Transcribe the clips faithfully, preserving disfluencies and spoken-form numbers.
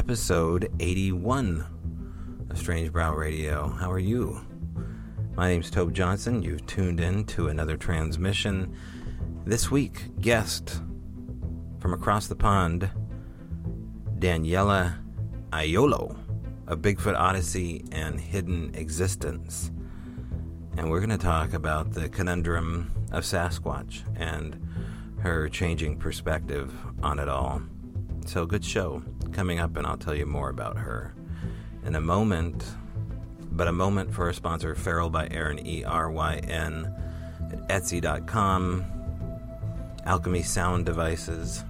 episode eighty-one of Strange Brow Radio. How are you? My name's Tobe Johnson. You've tuned in to another transmission. This week, guest from across the pond, Daniella Aiello of Bigfoot Odyssey and Hidden Existence. And we're going to talk about the conundrum of Sasquatch and her changing perspective on it all. So, good show coming up, and I'll tell you more about her in a moment. But a moment for our sponsor, Feral by Aaron E R Y N, at Etsy dot com. Alchemy Sound Devices.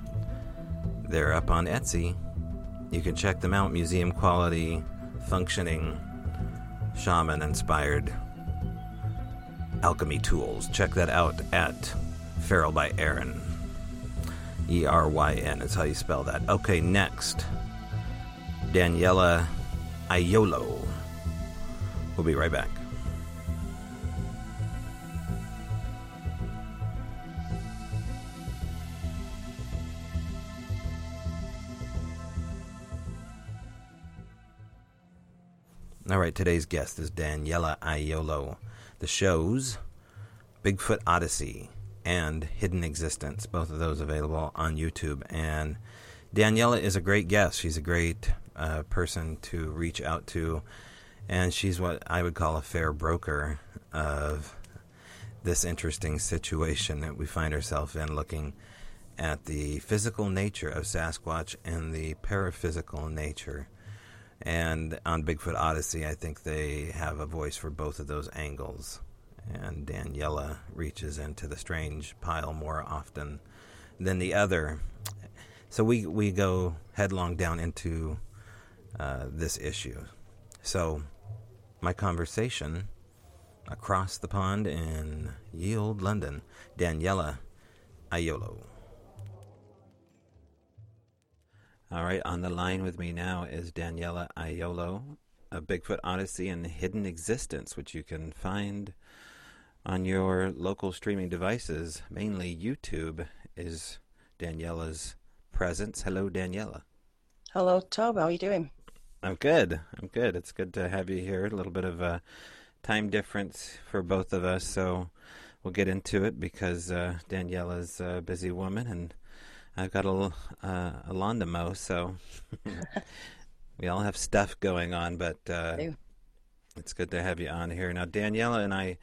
They're up on Etsy. You can check them out. Museum quality, functioning, shaman-inspired alchemy tools. Check that out at Feral by Aaron. E R Y N is how you spell that. Okay, next, Daniella Aiello. We'll be right back. All right, today's guest is Daniella Aiello. The shows, Bigfoot Odyssey and Hidden Existence, both of those available on YouTube. And Daniella is a great guest. She's a great uh, person to reach out to. And she's what I would call a fair broker of this interesting situation that we find ourselves in, looking at the physical nature of Sasquatch and the paraphysical nature. And on Bigfoot Odyssey, I think they have a voice for both of those angles. And Daniella reaches into the strange pile more often than the other. So we, we go headlong down into uh, this issue. So my conversation across the pond in ye olde London, Daniella Aiello. All right, on the line with me now is Daniella Aiello, a Bigfoot Odyssey and Hidden Existence, which you can find on your local streaming devices, mainly YouTube, is Daniella's presence. Hello, Daniella. Hello, Tobe. How are you doing? I'm good. I'm good. It's good to have you here. A little bit of a time difference for both of us, so we'll get into it because uh, Daniella's a busy woman and I've got a, uh, a lawn to mow, so we all have stuff going on, but uh, it's good to have you on here. Now, Daniella and I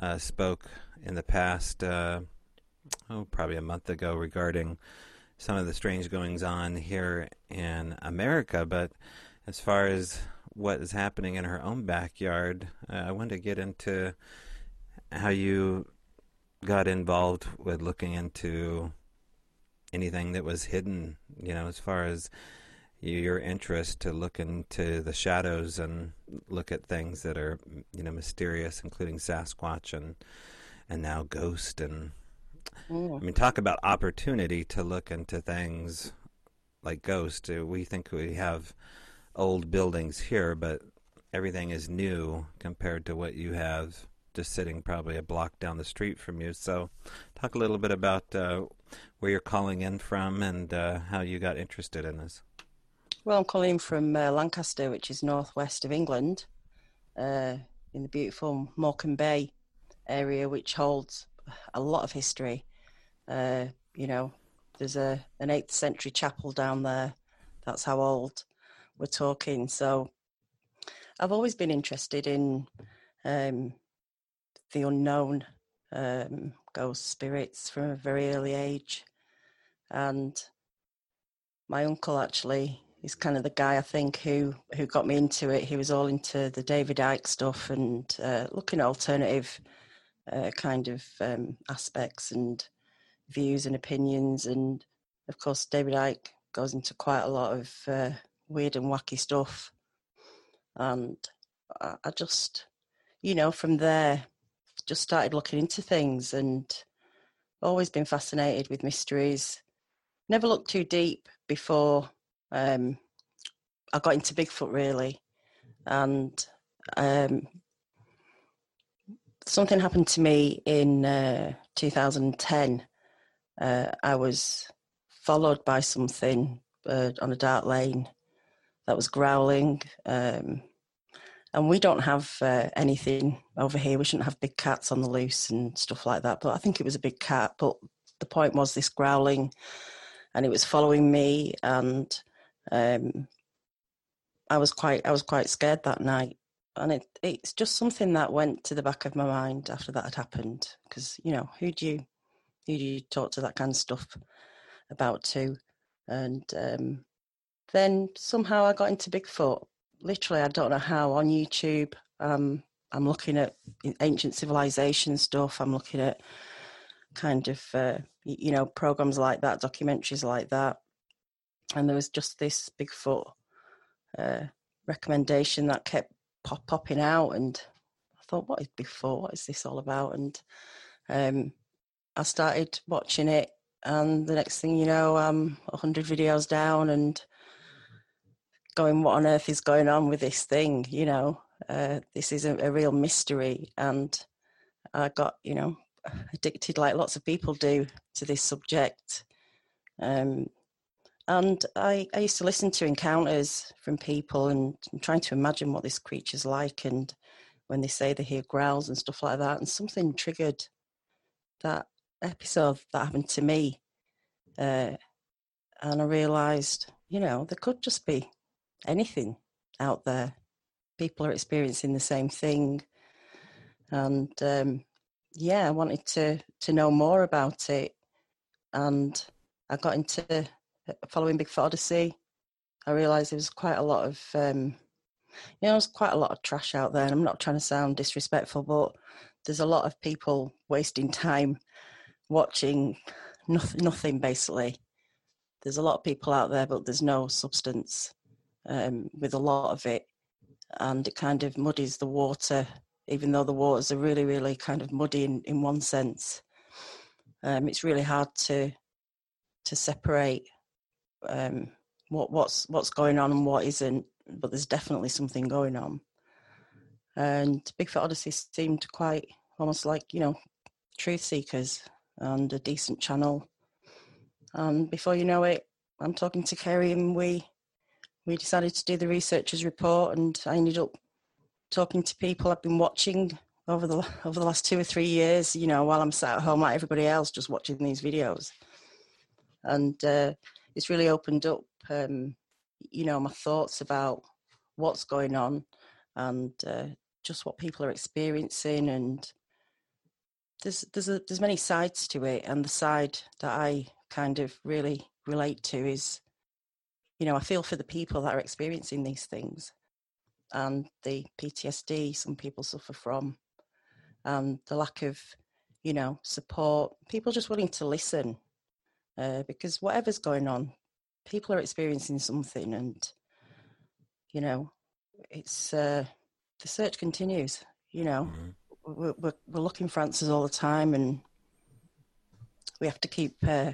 uh, spoke in the past, uh, oh, probably a month ago, regarding some of the strange goings-on here in America, but as far as what is happening in her own backyard, uh, I wanted to get into how you got involved with looking into anything that was hidden, you know, as far as your interest to look into the shadows and look at things that are, you know, mysterious, including Sasquatch and, and now ghost. And yeah. I mean, talk about opportunity to look into things like ghost. We think we have old buildings here, but everything is new compared to what you have just sitting probably a block down the street from you. So talk a little bit about uh, where you're calling in from and uh, how you got interested in this. Well, I'm calling from uh, Lancaster, which is northwest of England, uh, in the beautiful Morecambe Bay area, which holds a lot of history. Uh, you know, there's a an eighth century chapel down there. That's how old we're talking. So I've always been interested in um, the unknown, um, ghost spirits from a very early age. And my uncle actually is kind of the guy, I think, who, who got me into it. He was all into the David Icke stuff and uh, looking at alternative uh, kind of um, aspects and views and opinions. And of course, David Icke goes into quite a lot of uh, weird and wacky stuff, and I just, you know, from there just started looking into things and always been fascinated with mysteries. Never looked too deep before um I got into Bigfoot, really. And um something happened to me in uh, two thousand ten. uh, I was followed by something uh, on a dark lane. that was growling. Um, and we don't have uh, anything over here. We shouldn't have big cats on the loose and stuff like that. But I think it was a big cat. But the point was this growling, and it was following me. And um, I was quite, I was quite scared that night. And it, it's just something that went to the back of my mind after that had happened. Because, you know, who do you, who do you talk to that kind of stuff about to? And um, then somehow I got into Bigfoot. Literally, I don't know how, on YouTube. Um, I'm looking at ancient civilization stuff. I'm looking at kind of, uh, you know, programs like that, documentaries like that. And there was just this Bigfoot uh, recommendation that kept pop, popping out. And I thought, what is Bigfoot? What is this all about? And um, I started watching it. And the next thing you know, I'm one hundred videos down and going, what on earth is going on with this thing? You know, uh, this is a, a real mystery. And I got, you know, addicted like lots of people do to this subject. Um, and I, I used to listen to encounters from people and, and trying to imagine what this creature's like. And when they say they hear growls and stuff like that, and something triggered that episode that happened to me, uh, and I realised, you know, there could just be anything out there. People are experiencing the same thing, and um, yeah, I wanted to to know more about it, and I got into following Bigfoot Odyssey. I realised there was quite a lot of, um, you know, there's quite a lot of trash out there, and I'm not trying to sound disrespectful, but there's a lot of people wasting time watching nothing, nothing basically. There's a lot of people out there, but there's no substance um, with a lot of it, and it kind of muddies the water, even though the waters are really, really kind of muddy in, in one sense. Um, it's really hard to to separate um, what what's what's going on and what isn't, but there's definitely something going on. And Bigfoot Odyssey seemed quite almost like, you know, truth seekers, and a decent channel. And before you know it, I'm talking to Kerry, and we we decided to do the researchers report, and I ended up talking to people I've been watching over the over the last two or three years, you know, while I'm sat at home like everybody else just watching these videos. And uh, it's really opened up, um, you know, my thoughts about what's going on and uh, just what people are experiencing. And There's there's a, there's many sides to it, and the side that I kind of really relate to is, you know, I feel for the people that are experiencing these things, and the P T S D some people suffer from, and the lack of, you know, support. People just willing to listen, uh, because whatever's going on, people are experiencing something, and, you know, it's uh, the search continues. You know. Mm-hmm. We're, we're looking for answers all the time, and we have to keep, uh,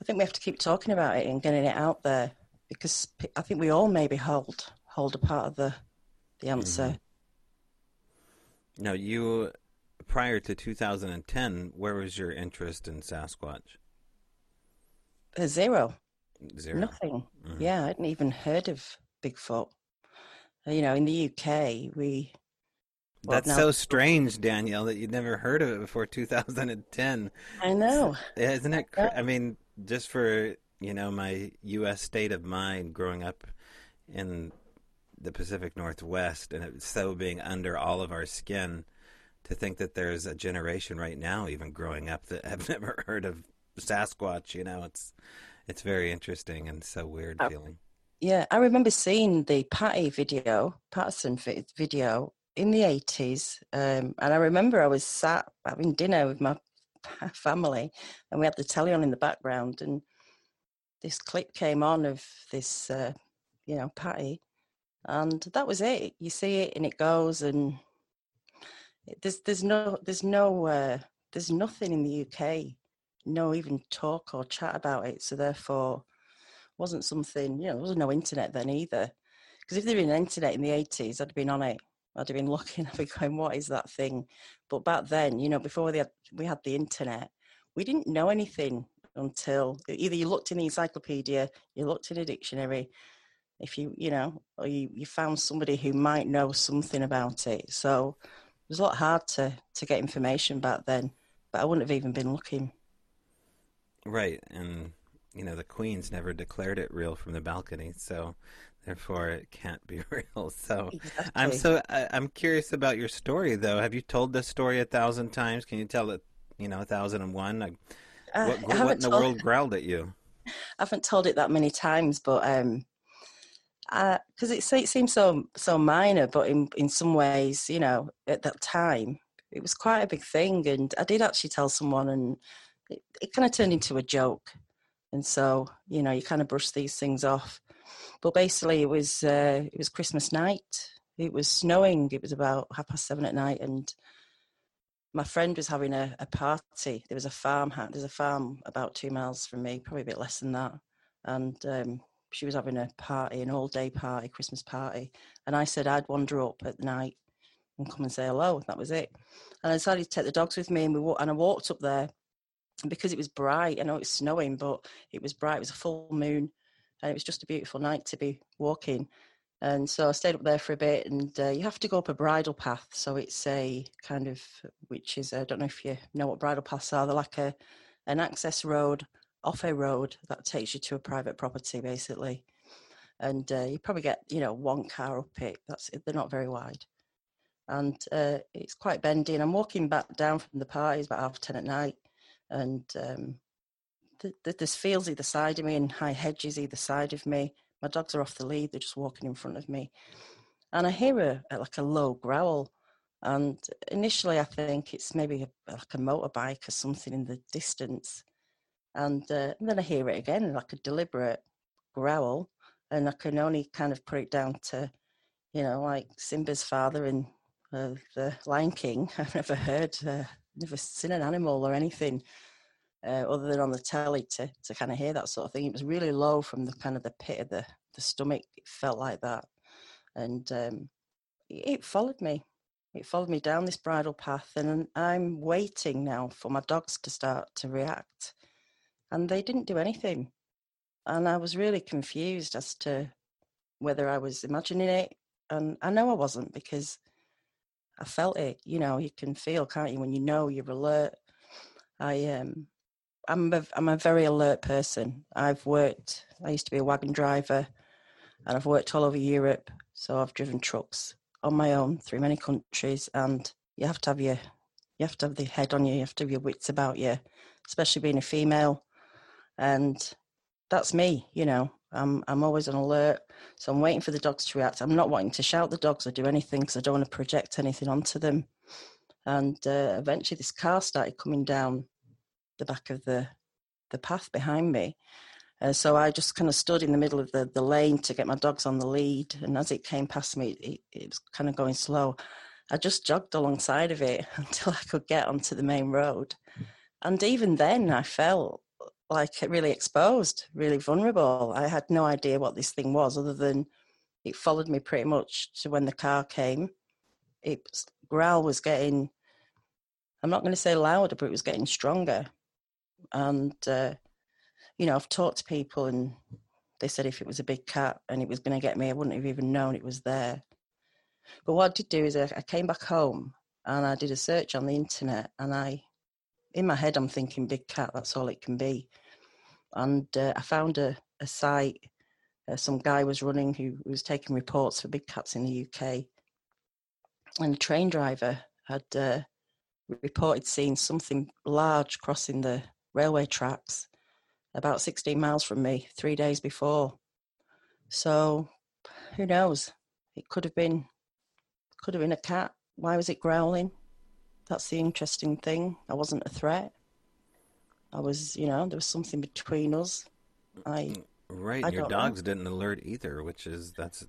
I think we have to keep talking about it and getting it out there, because I think we all maybe hold hold a part of the, the answer. Mm-hmm. Now, you, prior to two thousand ten, where was your interest in Sasquatch? Uh, zero. Zero? Nothing. Mm-hmm. Yeah, I hadn't even heard of Bigfoot. You know, in the U K, we... Well, that's now, so strange, Danielle, that you'd never heard of it before two thousand ten. I know. Isn't it? Cr- I mean, just for, you know, my U S state of mind growing up in the Pacific Northwest, and it's so being under all of our skin, to think that there's a generation right now even growing up that have never heard of Sasquatch, you know, it's it's very interesting and so weird I, feeling. Yeah, I remember seeing the Patty video, Patterson video, in the eighties, um, and I remember I was sat having dinner with my family, and we had the telly on in the background, and this clip came on of this, uh, you know, Patty, and that was it. You see it, and it goes, and there's there's no there's no uh, there's nothing in the U K, no even talk or chat about it. So therefore, it wasn't something, you know, there was no internet then either. Because if there'd been an internet in the eighties, I'd have been on it. I'd have been looking, I'd be going, what is that thing? But back then, you know, before they had, we had the internet, we didn't know anything until either you looked in the encyclopedia, you looked in a dictionary, if you, you know, or you, you found somebody who might know something about it. So it was a lot hard to, to get information back then, but I wouldn't have even been looking. Right. And, you know, the Queen's never declared it real from the balcony, so therefore it can't be real. So exactly. I'm so, I, I'm curious about your story though. Have you told this story a thousand times? Can you tell it, you know, a thousand and one? Like, uh, what, what in the told, world growled at you? I haven't told it that many times, but, um, because uh, it, it seems so so minor, but in, in some ways, you know, at that time, it was quite a big thing. And I did actually tell someone, and it, it kind of turned into a joke. And so, you know, you kind of brush these things off. But basically, it was uh, it was Christmas night. It was snowing. It was about half past seven at night, and my friend was having a, a party. There was a farm. There's a farm about two miles from me, probably a bit less than that, and. Um, She was having a party, an all-day party, Christmas party. And I said I'd wander up at night and come and say hello. That was it. And I decided to take the dogs with me, and we walked, and I walked up there. And because it was bright, I know it was snowing, but it was bright. It was a full moon, and it was just a beautiful night to be walking. And so I stayed up there for a bit, and uh, you have to go up a bridle path. So it's a kind of, which is, I don't know if you know what bridle paths are. They're like a an access road off a road that takes you to a private property, basically. And uh, you probably get, you know, one car up it. That's it. They're not very wide. And uh, it's quite bendy. And I'm walking back down from the party. It's about half ten at night. And um, th- th- there's fields either side of me and high hedges either side of me. My dogs are off the lead. They're just walking in front of me. And I hear a, a like a low growl. And initially I think it's maybe a, like a motorbike or something in the distance. And, uh, and then I hear it again, like a deliberate growl, and I can only kind of put it down to, you know, like Simba's father in uh, the Lion King. I've never heard, uh, never seen an animal or anything uh, other than on the telly to to kind of hear that sort of thing. It was really low from the kind of the pit of the, the stomach. It felt like that. And um, it followed me. It followed me down this bridle path, and I'm waiting now for my dogs to start to react. And they didn't do anything. And I was really confused as to whether I was imagining it. And I know I wasn't, because I felt it. You know, you can feel, can't you, when you know you're alert. I, um, I'm a, I'm a very alert person. I've worked, I used to be a wagon driver, and I've worked all over Europe. So I've driven trucks on my own through many countries. And you have to have your, you have to have the head on you. You have to have your wits about you, especially being a female. And that's me, you know, I'm I'm always on alert. So I'm waiting for the dogs to react. I'm not wanting to shout the dogs or do anything, because I don't want to project anything onto them. And uh, eventually this car started coming down the back of the the path behind me. Uh, so I just kind of stood in the middle of the, the lane to get my dogs on the lead. And as it came past me, it, it was kind of going slow. I just jogged alongside of it until I could get onto the main road. And even then I felt like really exposed, really vulnerable. I had no idea what this thing was, other than it followed me pretty much to when the car came. Its growl was getting, I'm not going to say louder, but it was getting stronger. And, uh, you know, I've talked to people, and they said if it was a big cat and it was going to get me, I wouldn't have even known it was there. But what I did do is I, I came back home and I did a search on the internet, and I, in my head, I'm thinking big cat, that's all it can be. And uh, I found a, a site, uh, some guy was running who was taking reports for big cats in the U K. And a train driver had uh, reported seeing something large crossing the railway tracks about sixteen miles from me three days before. So who knows? It could have been, could have been a cat. Why was it growling? That's the interesting thing. I wasn't a threat. I was, you know, there was something between us. I Right. I Your dogs know. didn't alert either, which is, that's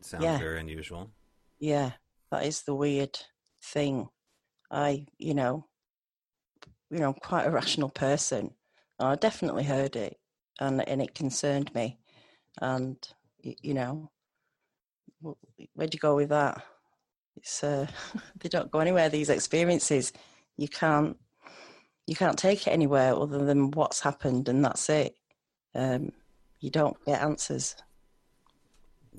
sounds yeah. very unusual. Yeah. That is the weird thing. I, you know, you know, I'm quite a rational person. I definitely heard it, and, and it concerned me. And, you know, where'd you go with that? It's, uh, they don't go anywhere, these experiences. You can't, you can't take it anywhere other than what's happened, and that's it. Um, you don't get answers.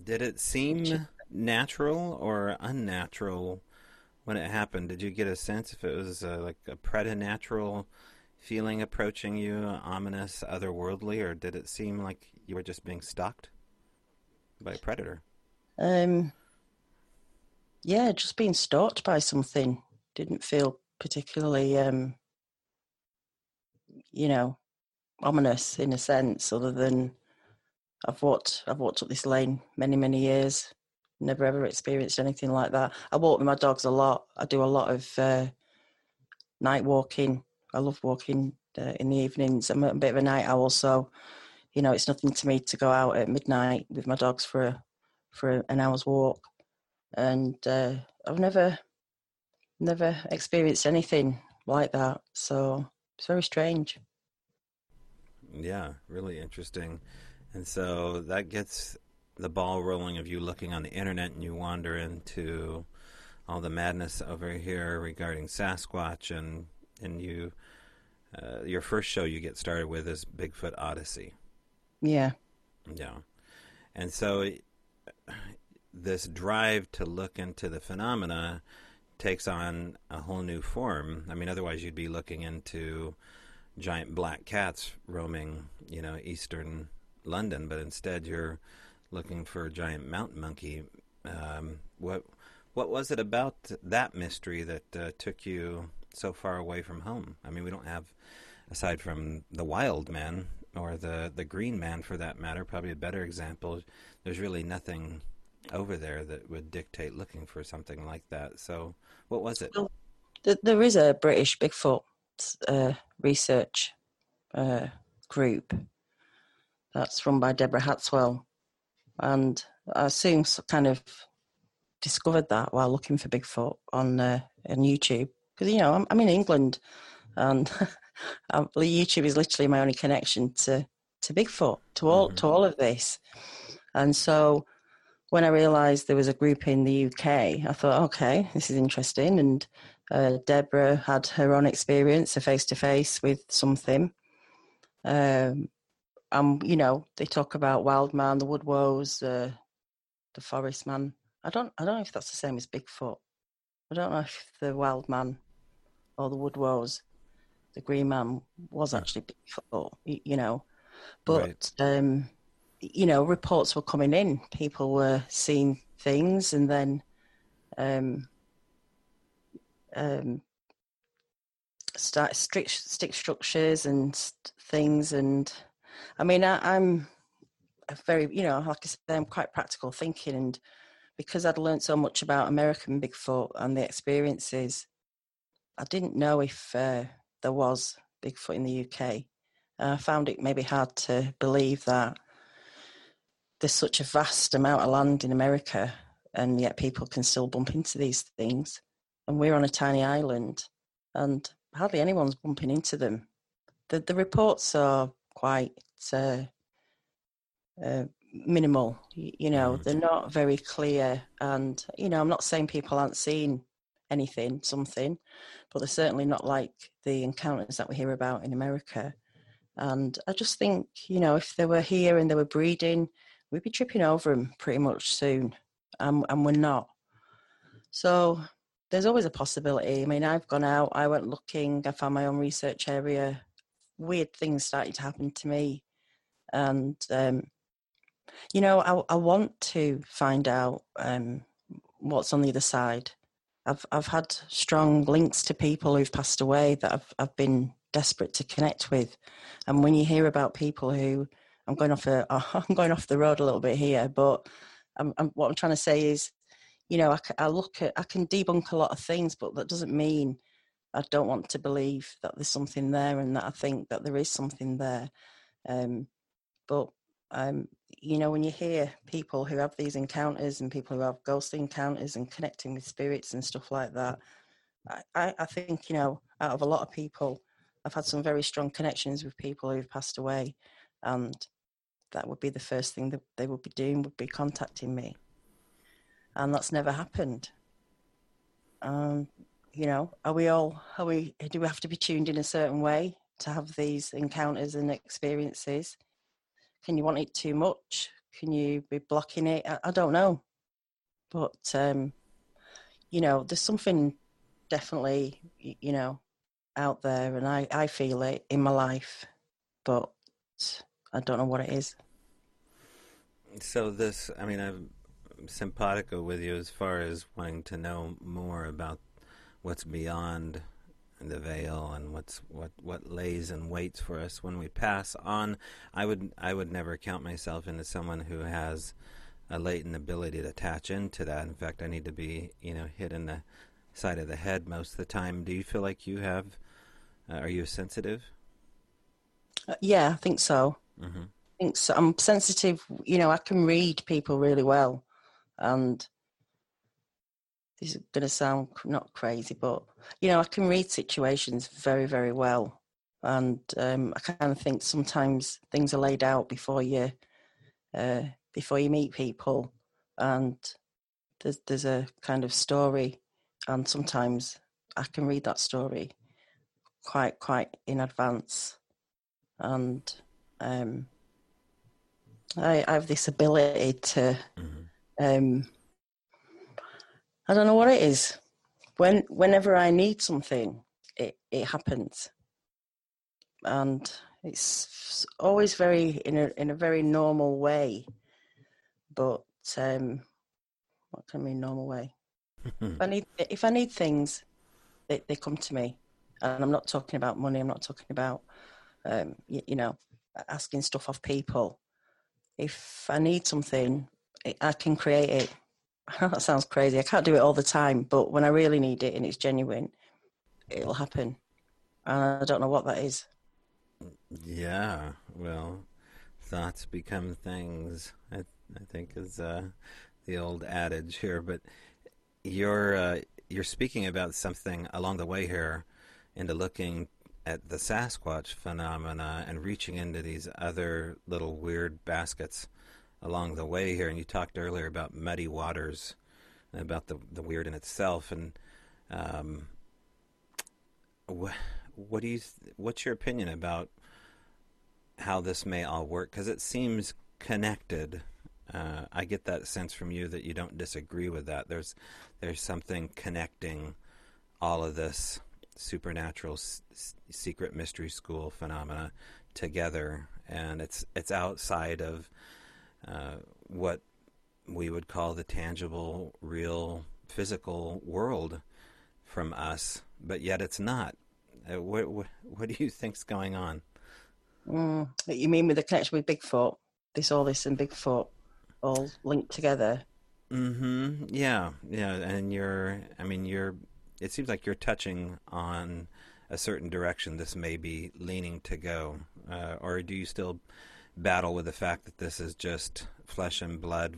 Did it seem natural or unnatural when it happened? Did you get a sense if it was uh, like a preternatural feeling approaching you, ominous, otherworldly, or did it seem like you were just being stalked by a predator? Um, yeah, just being stalked by something. Didn't feel particularly, um, you know, ominous in a sense, other than I've walked, I've walked up this lane many, many years. Never ever experienced anything like that. I walk with my dogs a lot. I do a lot of uh, night walking. I love walking uh, in the evenings. I'm a bit of a night owl, so you know it's nothing to me to go out at midnight with my dogs for a, for an hour's walk. And uh, I've never, never experienced anything like that. So it's very strange. Yeah, really interesting. And so that gets the ball rolling of you looking on the internet, and you wander into all the madness over here regarding Sasquatch, and and you uh, your first show you get started with is Bigfoot Odyssey. Yeah. Yeah. And so it, this drive to look into the phenomena takes on a whole new form. I mean, otherwise you'd be looking into giant black cats roaming, you know, eastern London, but instead you're looking for a giant mountain monkey. Um, what what was it about that mystery that uh, took you so far away from home? I mean, we don't have, aside from the wild man or the, the green man for that matter, probably a better example, there's really nothing over there that would dictate looking for something like that. So what was it? Well, there is a British Bigfoot uh, research uh, group that's run by Deborah Hatswell. And I soon kind of discovered that while looking for Bigfoot on uh, on YouTube. Because, you know, I'm, I'm in England and YouTube is literally my only connection to, to Bigfoot, to all mm-hmm. to all of this. And so when I realised there was a group in the U K, I thought, okay, this is interesting. And uh, Deborah had her own experience, a face-to-face with something. Um Um, you know, they talk about wild man, the wood woes, uh, the forest man. I don't, I don't know if that's the same as Bigfoot. I don't know if the wild man or the wood woes, the green man, was actually Bigfoot. You know, but right. um, you know, reports were coming in. People were seeing things, and then um, um, start stick, stick structures and st- things and. I mean, I, I'm a very, you know, like I said, I'm quite practical thinking, and because I'd learned so much about American Bigfoot and the experiences, I didn't know if uh, there was Bigfoot in the U K. I found it maybe hard to believe that there's such a vast amount of land in America, and yet people can still bump into these things. And we're on a tiny island, and hardly anyone's bumping into them. The, the reports are quite uh, uh, minimal, you know, they're not very clear. And, you know, I'm not saying people aren't seeing anything, something, but they're certainly not like the encounters that we hear about in America. And I just think, you know, if they were here and they were breeding, we'd be tripping over them pretty much soon. Um, and we're not. So there's always a possibility. I mean, I've gone out, I went looking, I found my own research area. Weird things started to happen to me, and um you know I, I want to find out um what's on the other side. I've I've had strong links to people who've passed away that I've I've been desperate to connect with, and when you hear about people who I'm going off a I'm going off the road a little bit here, but I'm, I'm, what I'm trying to say is, you know, I, I look at I can debunk a lot of things, but that doesn't mean I don't want to believe that there's something there, and that I think that there is something there. Um, but, um, you know, when you hear people who have these encounters and people who have ghost encounters and connecting with spirits and stuff like that, I, I think, you know, out of a lot of people, I've had some very strong connections with people who've passed away, and that would be the first thing that they would be doing, would be contacting me. And that's never happened. Um You know, are we all, are we, do we have to be tuned in a certain way to have these encounters and experiences? Can you want it too much? Can you be blocking it? I, I don't know. But, um, you know, there's something definitely, you know, out there, and I, I feel it in my life, but I don't know what it is. So this, I mean, I'm simpatico with you as far as wanting to know more about what's beyond the veil and what's what, what lays and waits for us when we pass on. I would I would never count myself into someone who has a latent ability to attach into that. In fact, I need to be, you know, hit in the side of the head most of the time. Do you feel like you have? Uh, are you sensitive? Uh, yeah, I think so. Mm-hmm. I think so. I'm sensitive. You know, I can read people really well, and this is going to sound not crazy, but, you know, I can read situations very, very well. And um, I kind of think sometimes things are laid out before you uh, before you meet people. And there's, there's a kind of story. And sometimes I can read that story quite, quite in advance. And um, I, I have this ability to... Mm-hmm. Um, I don't know what it is. When, whenever I need something, it, it happens, and it's always very in a in a very normal way. But um, what can I mean normal way? if I need if I need things, they, they come to me, and I'm not talking about money. I'm not talking about um, you, you know asking stuff off people. If I need something, it, I can create it. That sounds crazy. I can't do it all the time, but when I really need it and it's genuine, it'll happen. And I don't know what that is. Yeah, well, thoughts become things, I, I think is uh, the old adage here. But you're uh, you're speaking about something along the way here into looking at the Sasquatch phenomena and reaching into these other little weird baskets along the way here, and you talked earlier about muddy waters, and about the the weird in itself, and um, wh- what do you? Th- what's your opinion about how this may all work? Because it seems connected. Uh, I get that sense from you that you don't disagree with that. There's there's something connecting all of this supernatural, s- secret mystery school phenomena together, and it's it's outside of Uh, what we would call the tangible, real, physical world from us, but yet it's not. Uh, what, what what do you think's going on? Mm, you mean with the connection with Bigfoot? This, all this, and Bigfoot all linked together. Mm-hmm. Yeah, yeah. And you're, I mean, you're. It seems like you're touching on a certain direction this may be leaning to go, uh, or do you still battle with the fact that this is just flesh and blood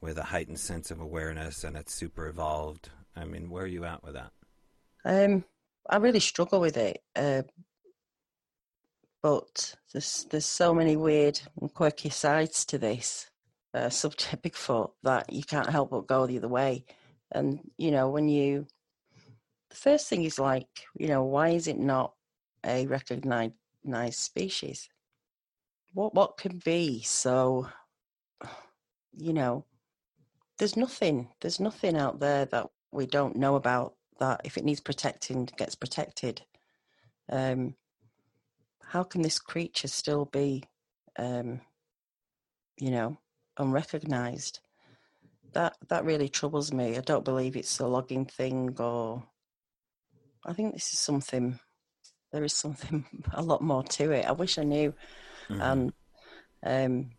with a heightened sense of awareness and it's super evolved? I mean, where are you at with that? Um, I really struggle with it. Uh, but there's, there's so many weird and quirky sides to this uh, subject, Bigfoot, that you can't help but go the other way. And, you know, when you... The first thing is like, you know, why is it not a recognized species? What what could be? So, you know, there's nothing. There's nothing out there that we don't know about, that if it needs protecting, gets protected. Um, how can this creature still be, um, you know, unrecognised? That that really troubles me. I don't believe it's a logging thing, or I think this is something. There is something a lot more to it. I wish I knew. Mm-hmm. And um,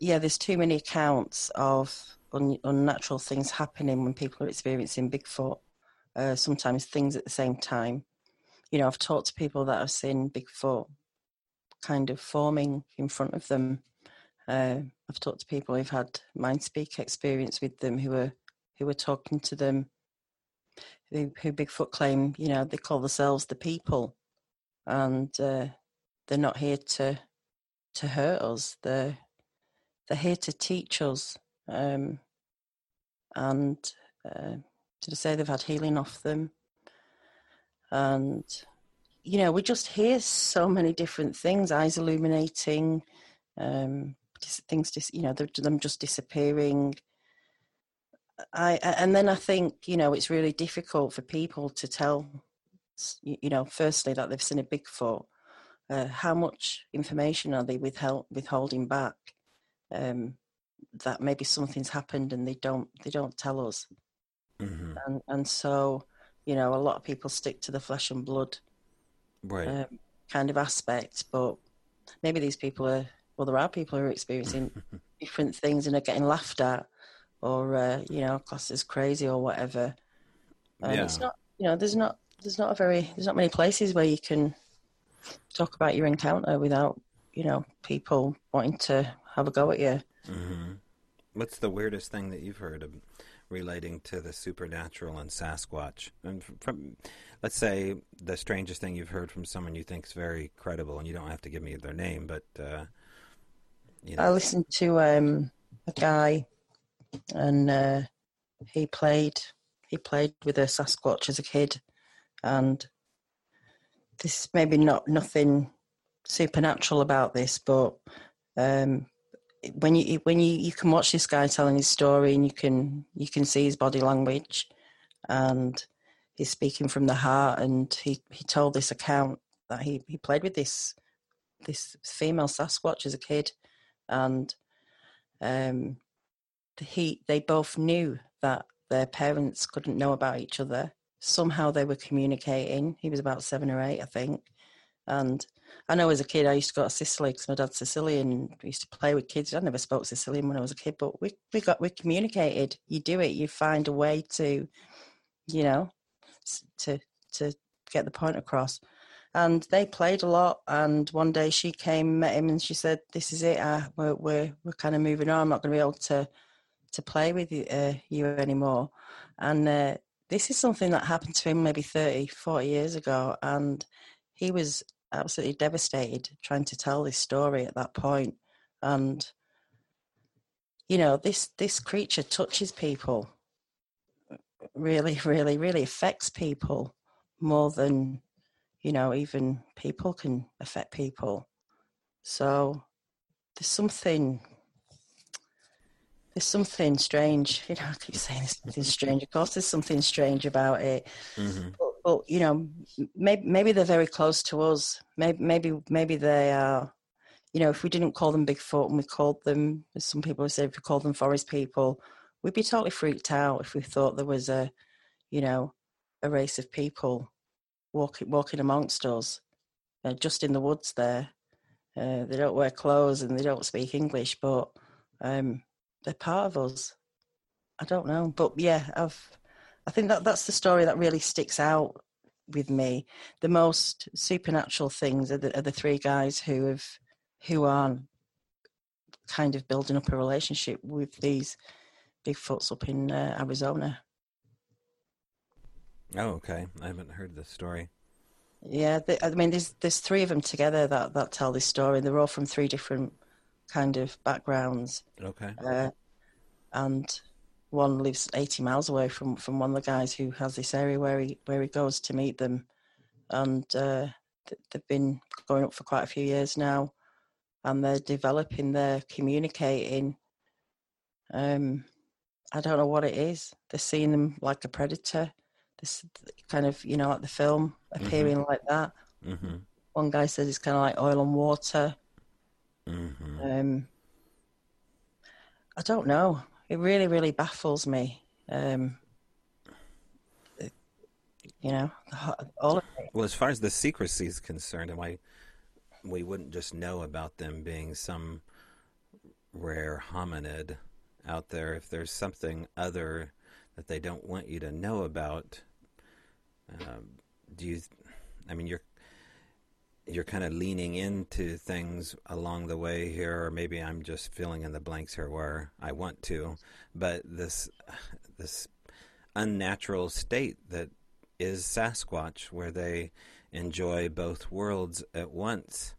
yeah, there's too many accounts of un- unnatural things happening when people are experiencing Bigfoot. Uh, sometimes things at the same time. You know, I've talked to people that have seen Bigfoot kind of forming in front of them. Uh, I've talked to people who've had Mindspeak experience with them, who were who were talking to them, who, who Bigfoot claim, you know, they call themselves the people, and uh, they're not here to. to hurt us. They're, they're here to teach us. Um, and uh, did I say they've had healing off them? And, you know, we just hear so many different things, eyes illuminating, um, things just, you know, them just disappearing. I and then I think, you know, it's really difficult for people to tell, you know, firstly that they've seen a Bigfoot. Uh, how much information are they withheld, withholding back? Um, that maybe something's happened and they don't they don't tell us. Mm-hmm. And and so, you know, a lot of people stick to the flesh and blood, right, uh, kind of aspect. But maybe these people are, well, there are people who are experiencing different things and are getting laughed at, or uh, you know, classed as crazy or whatever. And yeah. It's not, you know, there's not there's not a very there's not many places where you can talk about your encounter without, you know, people wanting to have a go at you. Mm-hmm. What's the weirdest thing that you've heard of relating to the supernatural and Sasquatch? And from, from, let's say the strangest thing you've heard from someone you think is very credible, and you don't have to give me their name, but uh, you know. I listened to um, a guy, and uh, he played he played with a Sasquatch as a kid, and this is maybe not nothing supernatural about this, but um, when you when you, you can watch this guy telling his story, and you can you can see his body language, and he's speaking from the heart. And he, he told this account that he, he played with this this female Sasquatch as a kid, and um, he they both knew that their parents couldn't know about each other. Somehow they were communicating. He was about seven or eight, I think. And I know as a kid, I used to go to Sicily because my dad's Sicilian, and we used to play with kids. I never spoke Sicilian when I was a kid, but we we got we communicated. You do it. You find a way to, you know, to to get the point across. And they played a lot. And one day she came, met him, and she said, "This is it. I, we're we're we're kind of moving on. I'm not going to be able to to play with you, uh, you anymore." And uh, this is something that happened to him maybe thirty, forty years ago, and he was absolutely devastated trying to tell this story at that point. And, you know, this, this creature touches people, really, really, really affects people more than, you know, even people can affect people. So there's something... There's something strange, you know, I keep saying there's something strange. Of course, there's something strange about it. Mm-hmm. But, but, you know, maybe, maybe they're very close to us. Maybe, maybe, maybe they are, you know, if we didn't call them Bigfoot and we called them, as some people have said, if we called them forest people, we'd be totally freaked out if we thought there was a, you know, a race of people walking, walking amongst us, uh, just in the woods there. Uh, they don't wear clothes and they don't speak English, but... um they're part of us. I don't know, but yeah, I've. I think that that's the story that really sticks out with me. The most supernatural things are the, are the three guys who have, who are, kind of building up a relationship with these Bigfoots up in uh, Arizona. Oh, okay. I haven't heard this story. Yeah, they, I mean, there's there's three of them together that that tell this story. They're all from three different kind of backgrounds. Okay. Uh, and one lives eighty miles away from, from one of the guys who has this area where he where he goes to meet them, and uh, th- they've been going up for quite a few years now, and they're developing, they're communicating. Um, I don't know what it is. They're seeing them like a predator. This kind of, you know, like the film, appearing mm-hmm. like that. Mm-hmm. One guy says it's kind of like oil and water. Mm-hmm. Um, I don't know. It really, really baffles me. Um, it, you know, all of it. Well, as far as the secrecy is concerned, why we wouldn't just know about them being some rare hominid out there if there's something other that they don't want you to know about. Um, do you? I mean, you're. You're kind of leaning into things along the way here, or maybe I'm just filling in the blanks here where I want to, but this this unnatural state that is Sasquatch, where they enjoy both worlds at once.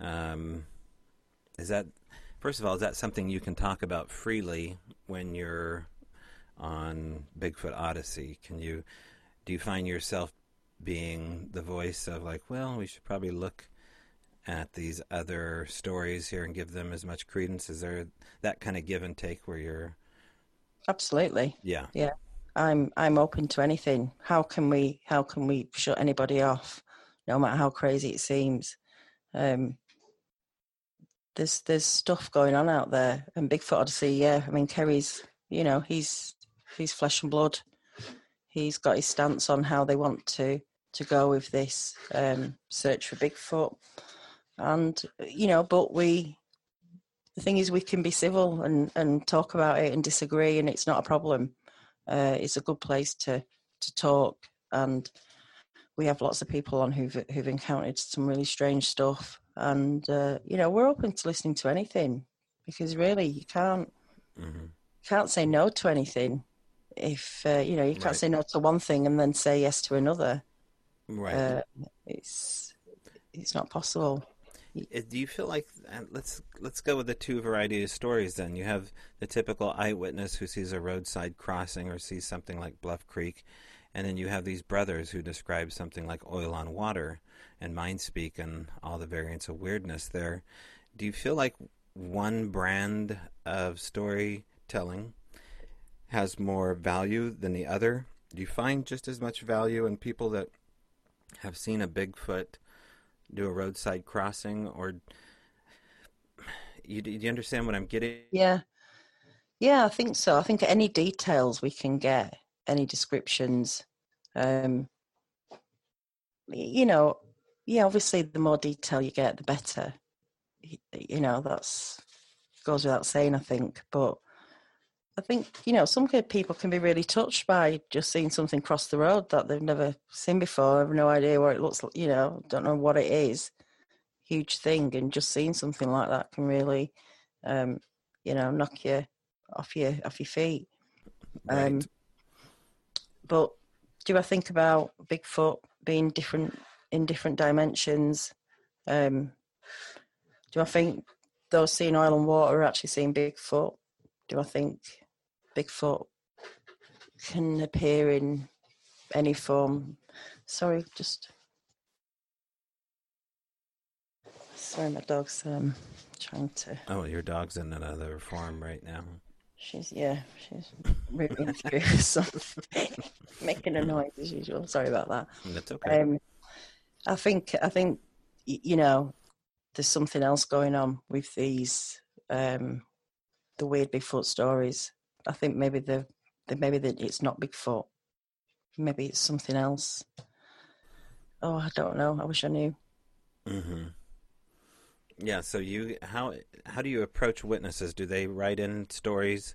Um, is that, first of all, is that something you can talk about freely when you're on Bigfoot Odyssey? Can you, do you find yourself being the voice of like, well, we should probably look at these other stories here and give them as much credence? Is there that kind of give and take where you're... Absolutely. Yeah. Yeah. I'm, I'm open to anything. How can we, how can we shut anybody off? No matter how crazy it seems. Um, there's, there's stuff going on out there, and Bigfoot Odyssey. Yeah. I mean, Kerry's, you know, he's, he's flesh and blood. He's got his stance on how they want to, to go with this um, search for Bigfoot. And, you know, but we, the thing is, we can be civil and, and talk about it and disagree, and it's not a problem. Uh, it's a good place to, to talk. And we have lots of people on who've, who've encountered some really strange stuff. And, uh, you know, we're open to listening to anything, because really you can't, mm-hmm. can't say no to anything. If, uh, you know, you can't right. say no to one thing and then say yes to another. Right. Uh, it's, it's not possible. Do you feel like, let's let's go with the two varieties of stories then. You have the typical eyewitness who sees a roadside crossing or sees something like Bluff Creek, and then you have these brothers who describe something like oil on water and mind speak and all the variants of weirdness there. Do you feel like one brand of storytelling has more value than the other? Do you find just as much value in people that have seen a Bigfoot do a roadside crossing, or you, do you understand what I'm getting? Yeah. Yeah, I think so. I think any details we can get, any descriptions, um, you know, yeah, obviously the more detail you get, the better, you know, that's goes without saying, I think, but I think, you know, some people can be really touched by just seeing something cross the road that they've never seen before, have no idea what it looks like, you know, don't know what it is, huge thing, and just seeing something like that can really, um, you know, knock you off your off your feet. Right. Um, but do I think about Bigfoot being different in different dimensions? Um, do I think those seeing oil and water are actually seeing Bigfoot? Do I think Bigfoot can appear in any form? Sorry, just... Sorry, my dog's um, trying to... Oh, your dog's in another form right now. She's, yeah, she's rooting through something, making a noise as usual. Sorry about that. That's okay. Um, I think, I think, you know, there's something else going on with these... Um, the weird Bigfoot stories. I think maybe the, the maybe that it's not Bigfoot. Maybe it's something else. Oh, I don't know. I wish I knew. Mm-hmm. Yeah. So you, how how do you approach witnesses? Do they write in stories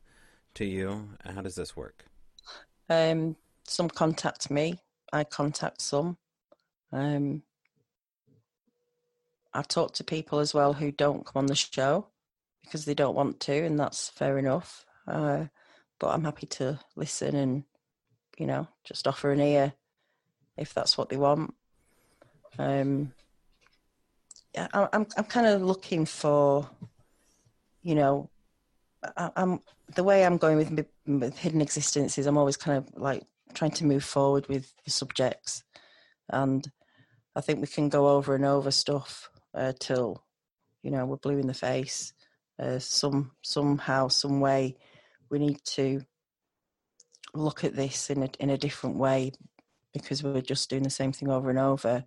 to you? How does this work? Um, some contact me. I contact some. Um, I talk to people as well who don't come on the show, because they don't want to, and that's fair enough. Uh, but I'm happy to listen and, you know, just offer an ear if that's what they want. Um, yeah, I, I'm I'm kind of looking for, you know, I, I'm the way I'm going with, with Hidden Existence is I'm always kind of like trying to move forward with the subjects, and I think we can go over and over stuff uh, till, you know, we're blue in the face. Uh, some somehow, some way, we need to look at this in a in a different way, because we're just doing the same thing over and over.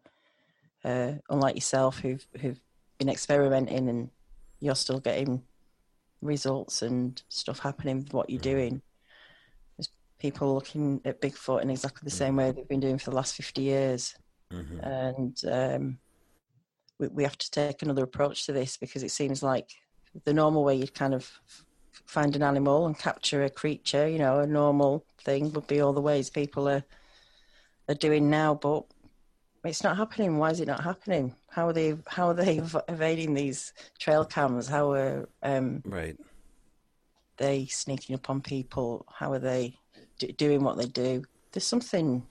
Uh, unlike yourself, who've who've been experimenting, and you're still getting results and stuff happening with what you're doing. There's people looking at Bigfoot in exactly the same way they've been doing for the last fifty years, mm-hmm. and um, we we have to take another approach to this, because it seems like the normal way you'd kind of find an animal and capture a creature, you know, a normal thing would be all the ways people are are doing now, but it's not happening. Why is it not happening? How are they, how are they evading these trail cams? How are um, right. they sneaking up on people? How are they do, doing what they do? There's something,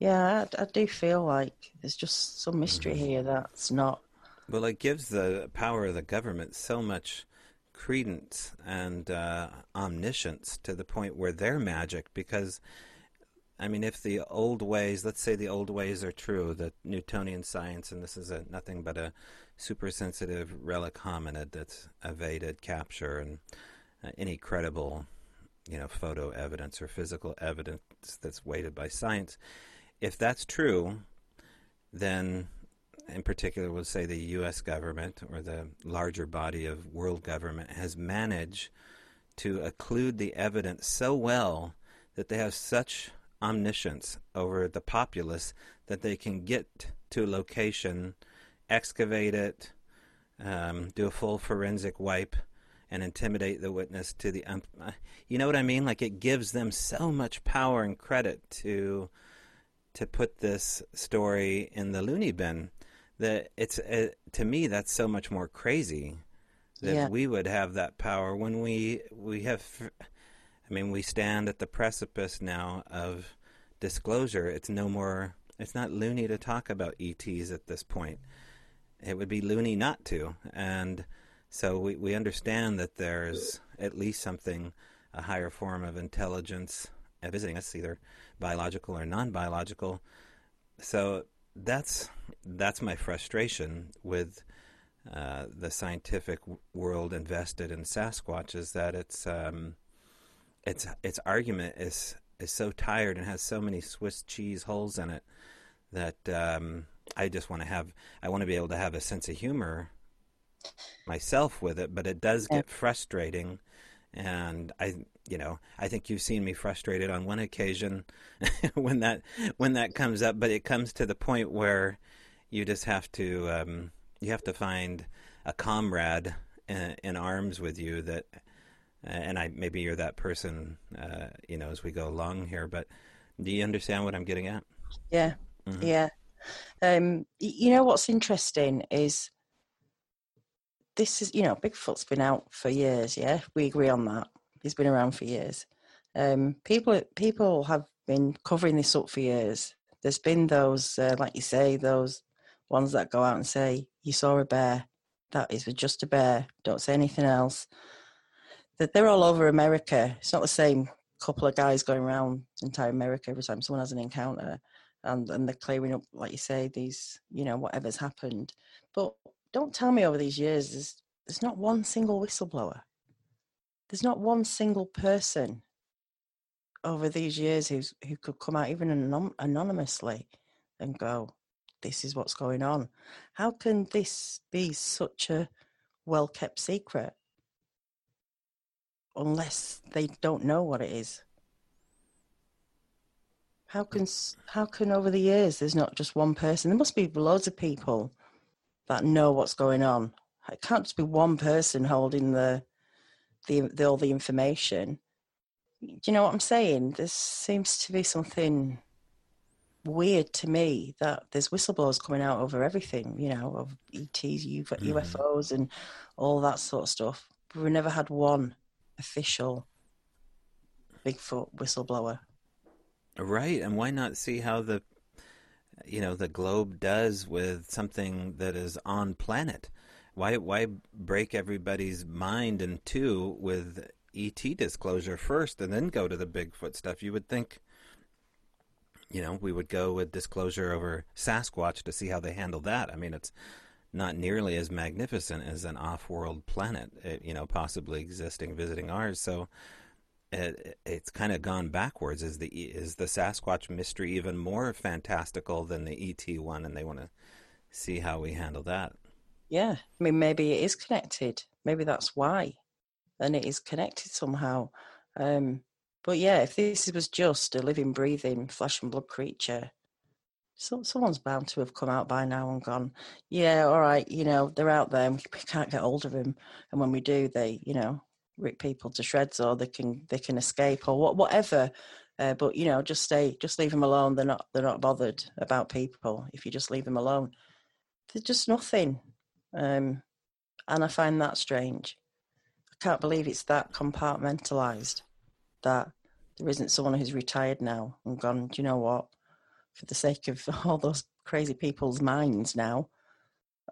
yeah, I, I do feel like there's just some mystery mm-hmm. here that's not. Well, it gives the power of the government so much credence and uh, omniscience, to the point where they're magic, because I mean, if the old ways, let's say the old ways are true, the Newtonian science, and this is a, nothing but a supersensitive relic hominid that's evaded capture and uh, any credible, you know, photo evidence or physical evidence that's weighted by science. If that's true, then in particular, we'll say the U S government or the larger body of world government has managed to occlude the evidence so well that they have such omniscience over the populace that they can get to a location, excavate it, um, do a full forensic wipe, and intimidate the witness to the... Um, uh, you know what I mean? Like, it gives them so much power and credit to to put this story in the loony bin that it's... Uh, to me, that's so much more crazy that yeah. we would have that power when we we have... F- I mean, we stand at the precipice now of disclosure. It's no more, it's not loony to talk about E Ts at this point. It would be loony not to. And so we, we understand that there's at least something, a higher form of intelligence visiting us, either biological or non-biological. So that's that's my frustration with uh, the scientific world invested in Sasquatch, is that it's... Um, Its its argument is is so tired and has so many Swiss cheese holes in it that um, I just want to have I want to be able to have a sense of humor myself with it, but it does get frustrating. And I you know I think you've seen me frustrated on one occasion when that when that comes up, but it comes to the point where you just have to um, you have to find a comrade in, in arms with you that. Uh, and I maybe you're that person, uh, you know, as we go along here. But do you understand what I'm getting at? Yeah, mm-hmm. yeah. Um, you know what's interesting is this is, you know, Bigfoot's been out for years. Yeah, we agree on that. He's been around for years. Um, people, people have been covering this up for years. There's been those, uh, like you say, those ones that go out and say, "You saw a bear. That is just a bear. Don't say anything else." That they're all over America. It's not the same couple of guys going around entire America every time someone has an encounter, and, and they're clearing up, like you say, these, you know, whatever's happened. But don't tell me over these years, there's, there's not one single whistleblower. There's not one single person over these years who's who could come out even anon- anonymously and go, this is what's going on. How can this be such a well-kept secret? Unless they don't know what it is, how can how can over the years there's not just one person? There must be loads of people that know what's going on. It can't just be one person holding the the, the all the information. Do you know what I'm saying? There seems to be something weird to me that there's whistleblowers coming out over everything. You know, of E Ts, U F Os, mm-hmm. and all that sort of stuff. But we never had one official Bigfoot whistleblower. Right, and why not see how the, you know, the globe does with something that is on planet? Why why break everybody's mind in two with E T disclosure first and then go to the Bigfoot stuff? You would think, you know, we would go with disclosure over Sasquatch to see how they handle that. I mean, it's not nearly as magnificent as an off-world planet, it, you know, possibly existing, visiting ours. So it, it's kind of gone backwards. Is the is the Sasquatch mystery even more fantastical than the E T one? And they want to see how we handle that. Yeah, I mean, maybe it is connected. Maybe that's why, and it is connected somehow. Um, but yeah, if this was just a living, breathing, flesh and blood creature, So, someone's bound to have come out by now and gone, yeah, all right, you know, they're out there and we can't get hold of them. And when we do, they, you know, rip people to shreds, or they can they can escape, or what, whatever. Uh, but, you know, just stay, just leave them alone. They're not they're not bothered about people if you just leave them alone. They're just nothing. Um, and I find that strange. I can't believe it's that compartmentalised, that there isn't someone who's retired now and gone, do you know what? For the sake of all those crazy people's minds now,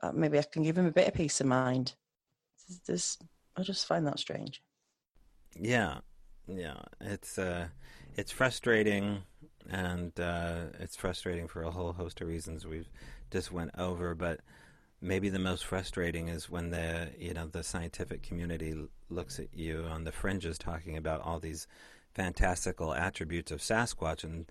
uh, maybe I can give them a bit of peace of mind. This, this I just find that strange. Yeah, yeah, it's uh, it's frustrating and uh, it's frustrating for a whole host of reasons we've just went over. But maybe the most frustrating is when the you know the scientific community l- looks at you on the fringes talking about all these fantastical attributes of Sasquatch, and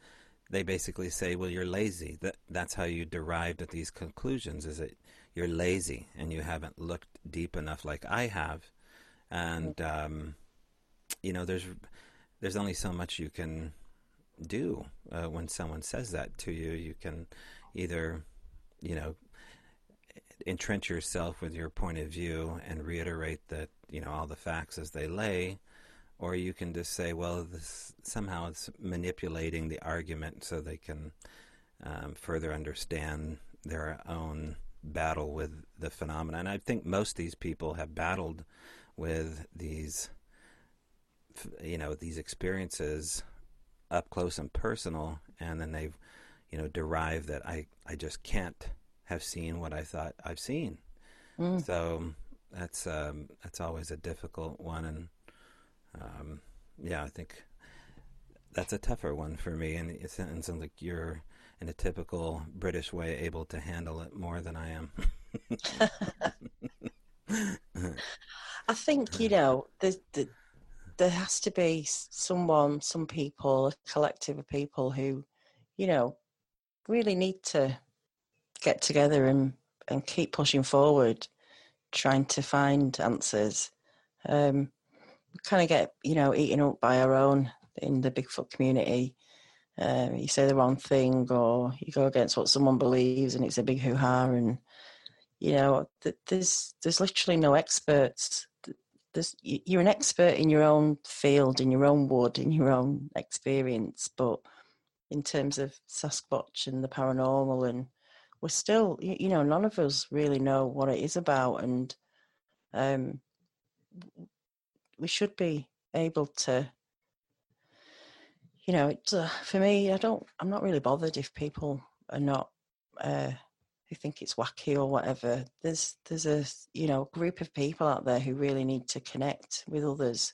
they basically say, well, you're lazy. That that's how you derived at these conclusions, is that you're lazy and you haven't looked deep enough like I have. And, um, you know, there's there's only so much you can do uh, when someone says that to you. You can either, you know, entrench yourself with your point of view and reiterate that, you know, all the facts as they lay, or you can just say, well, this, somehow it's manipulating the argument so they can um, further understand their own battle with the phenomena. And I think most of these people have battled with these, you know, these experiences up close and personal, and then they've, you know, derived that I, I just can't have seen what I thought I've seen. Mm. So that's um, that's always a difficult one, and Um, yeah, I think that's a tougher one for me, and it sounds like you're, in a typical British way, able to handle it more than I am. I think, you know, there's, there, there has to be someone, some people, a collective of people who, you know, really need to get together and, and keep pushing forward, trying to find answers. Um kind of get, you know, eaten up by our own in the Bigfoot community. Um, you say the wrong thing, or you go against what someone believes, and it's a big hoo-ha. And, you know, th- there's there's literally no experts. There's, you're an expert in your own field, in your own wood, in your own experience. But in terms of Sasquatch and the paranormal, and we're still, you know, none of us really know what it is about. And um we should be able to, you know, it's, uh, for me, I don't, I'm not really bothered if people are not, uh, who think it's wacky or whatever. There's, there's a, you know, group of people out there who really need to connect with others.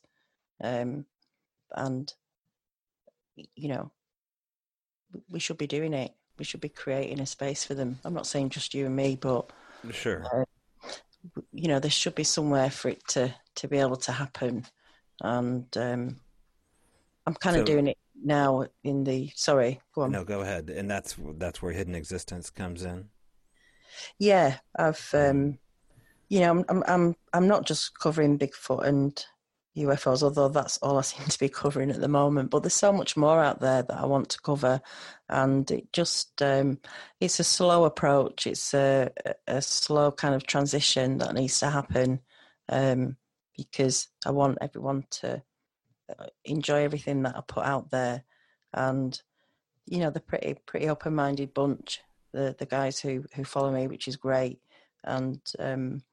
Um, and, you know, we should be doing it. We should be creating a space for them. I'm not saying just you and me, but sure. Uh, you know, there should be somewhere for it to, to be able to happen. And um, I'm kind so, of doing it now in the, sorry, go on. No, go ahead. And that's, that's where Hidden Existence comes in. Yeah. I've, um, you know, I'm, I'm, I'm, I'm not just covering Bigfoot and U F Os, although that's all I seem to be covering at the moment, but there's so much more out there that I want to cover. And it just, um, it's a slow approach. It's a, a slow kind of transition that needs to happen, um, because I want everyone to enjoy everything that I put out there. And, you know, they're pretty, pretty open-minded bunch, the, the guys who, who follow me, which is great. And, um,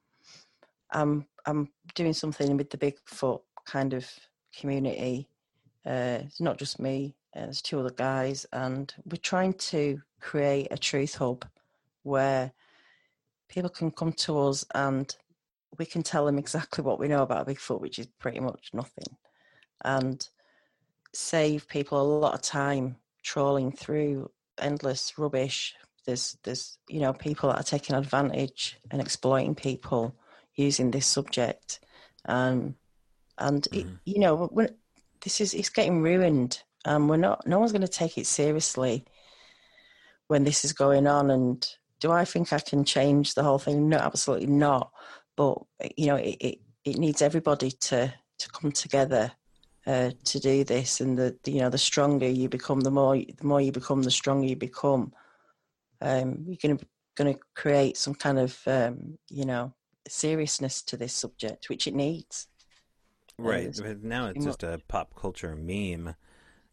I'm, I'm doing something with the Bigfoot kind of community. Uh, it's not just me, uh, there's two other guys, and we're trying to create a truth hub where people can come to us and we can tell them exactly what we know about Bigfoot, which is pretty much nothing, and save people a lot of time trawling through endless rubbish. There's, there's, you know, people that are taking advantage and exploiting people using this subject. Um, and, it, mm. you know, when, this is, it's getting ruined. Um, we're not, no one's going to take it seriously when this is going on. And do I think I can change the whole thing? No, absolutely not. But, you know, it, it, it needs everybody to, to come together uh, to do this. And the, the, you know, the stronger you become, the more, the more you become, the stronger you become. Um, you're going to, going to create some kind of, um, you know, seriousness to this subject, which it needs. Right. But now it's just a pop culture meme,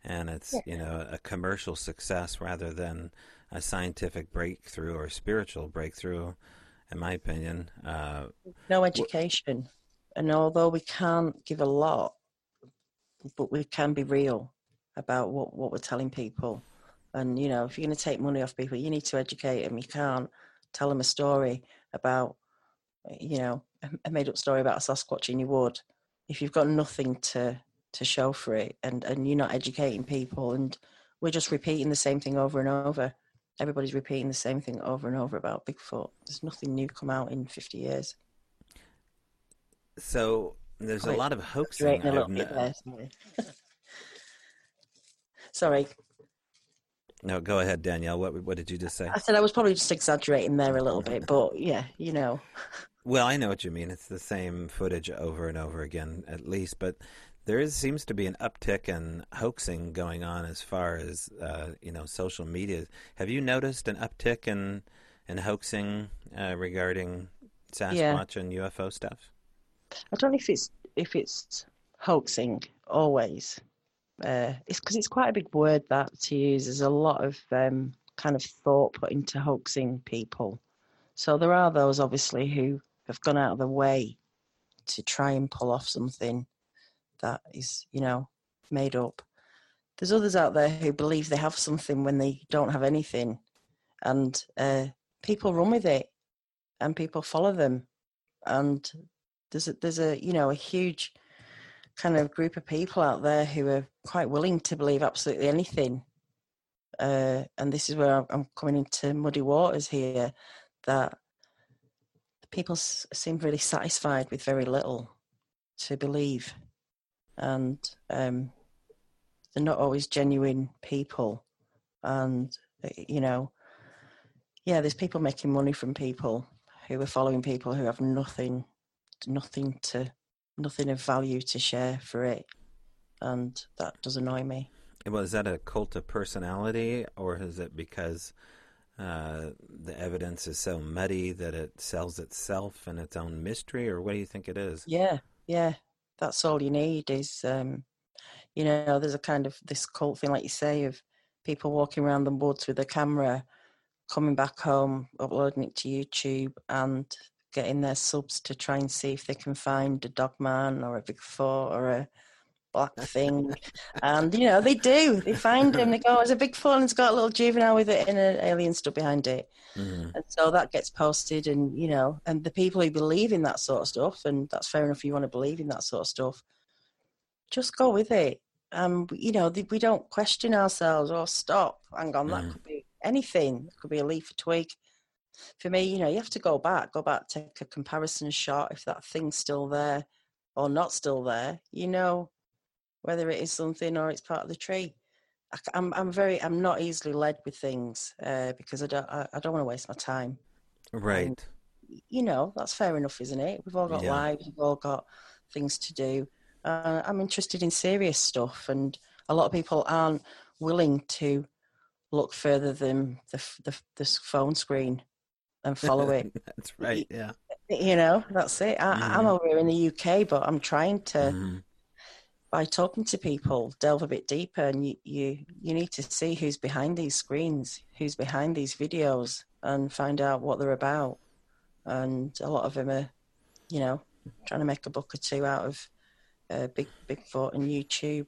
and it's, yeah. you know, a commercial success rather than a scientific breakthrough or spiritual breakthrough, in my opinion. Uh, no education. W- and although we can't give a lot, but we can be real about what, what we're telling people. And, you know, if you're going to take money off people, you need to educate them. You can't tell them a story about, you know, a made-up story about a Sasquatch in your wood. If you've got nothing to, to show for it, and, and you're not educating people, and we're just repeating the same thing over and over. Everybody's repeating the same thing over and over about Bigfoot. There's nothing new come out in fifty years. So there's oh, a lot of hoaxing. There, sorry. sorry. No, go ahead, Danielle. What what did you just say? I said I was probably just exaggerating there a little bit, but yeah, you know. Well, I know what you mean. It's the same footage over and over again, at least. But there is seems to be an uptick in hoaxing going on as far as uh, you know, social media. Have you noticed an uptick in in hoaxing uh, regarding Sasquatch yeah. and U F O stuff? I don't know if it's if it's hoaxing always. Uh, it's because it's quite a big word that to use. There's a lot of um, kind of thought put into hoaxing people. So there are those obviously who have gone out of their way to try and pull off something that is, you know, made up. There's others out there who believe they have something when they don't have anything, and uh, people run with it, and people follow them, and there's a, there's a you know a huge kind of group of people out there who are quite willing to believe absolutely anything. Uh, and this is where I'm coming into muddy waters here, that people seem really satisfied with very little to believe. And um, they're not always genuine people. And, you know, yeah, there's people making money from people who are following people who have nothing, nothing to, nothing of value to share for it. And that does annoy me. Well, is that a cult of personality, or is it because uh, the evidence is so muddy that it sells itself in its own mystery, or what do you think it is? Yeah, yeah. That's all you need is, um, you know, there's a kind of this cult thing, like you say, of people walking around the woods with a camera, coming back home, uploading it to YouTube, and getting their subs to try and see if they can find a dog man or a Bigfoot or a black thing. And, you know, they do. They find them. They go, oh, it's a Bigfoot, and it's got a little juvenile with it and an alien stood behind it. Mm. And so that gets posted, and, you know, and the people who believe in that sort of stuff, and that's fair enough if you want to believe in that sort of stuff, just go with it. Um, you know, we don't question ourselves or oh, stop. Hang on, mm. that could be anything. It could be a leaf, a twig. For me, you know, you have to go back, go back, take a comparison shot if that thing's still there or not still there, you know, whether it is something or it's part of the tree. I, I'm, I'm very, I'm not easily led with things uh, because I don't, I, I don't want to waste my time. Right. And, you know, that's fair enough, isn't it? We've all got yeah. lives, we've all got things to do. Uh, I'm interested in serious stuff, and a lot of people aren't willing to look further than the the, the phone screen and follow it. That's right, yeah. You know, that's it. I, mm. I'm over here in the U K, but I'm trying to, mm. by talking to people, delve a bit deeper, and you, you, you need to see who's behind these screens, who's behind these videos, and find out what they're about. And a lot of them are, you know, trying to make a buck or two out of uh, Big Bigfoot and YouTube.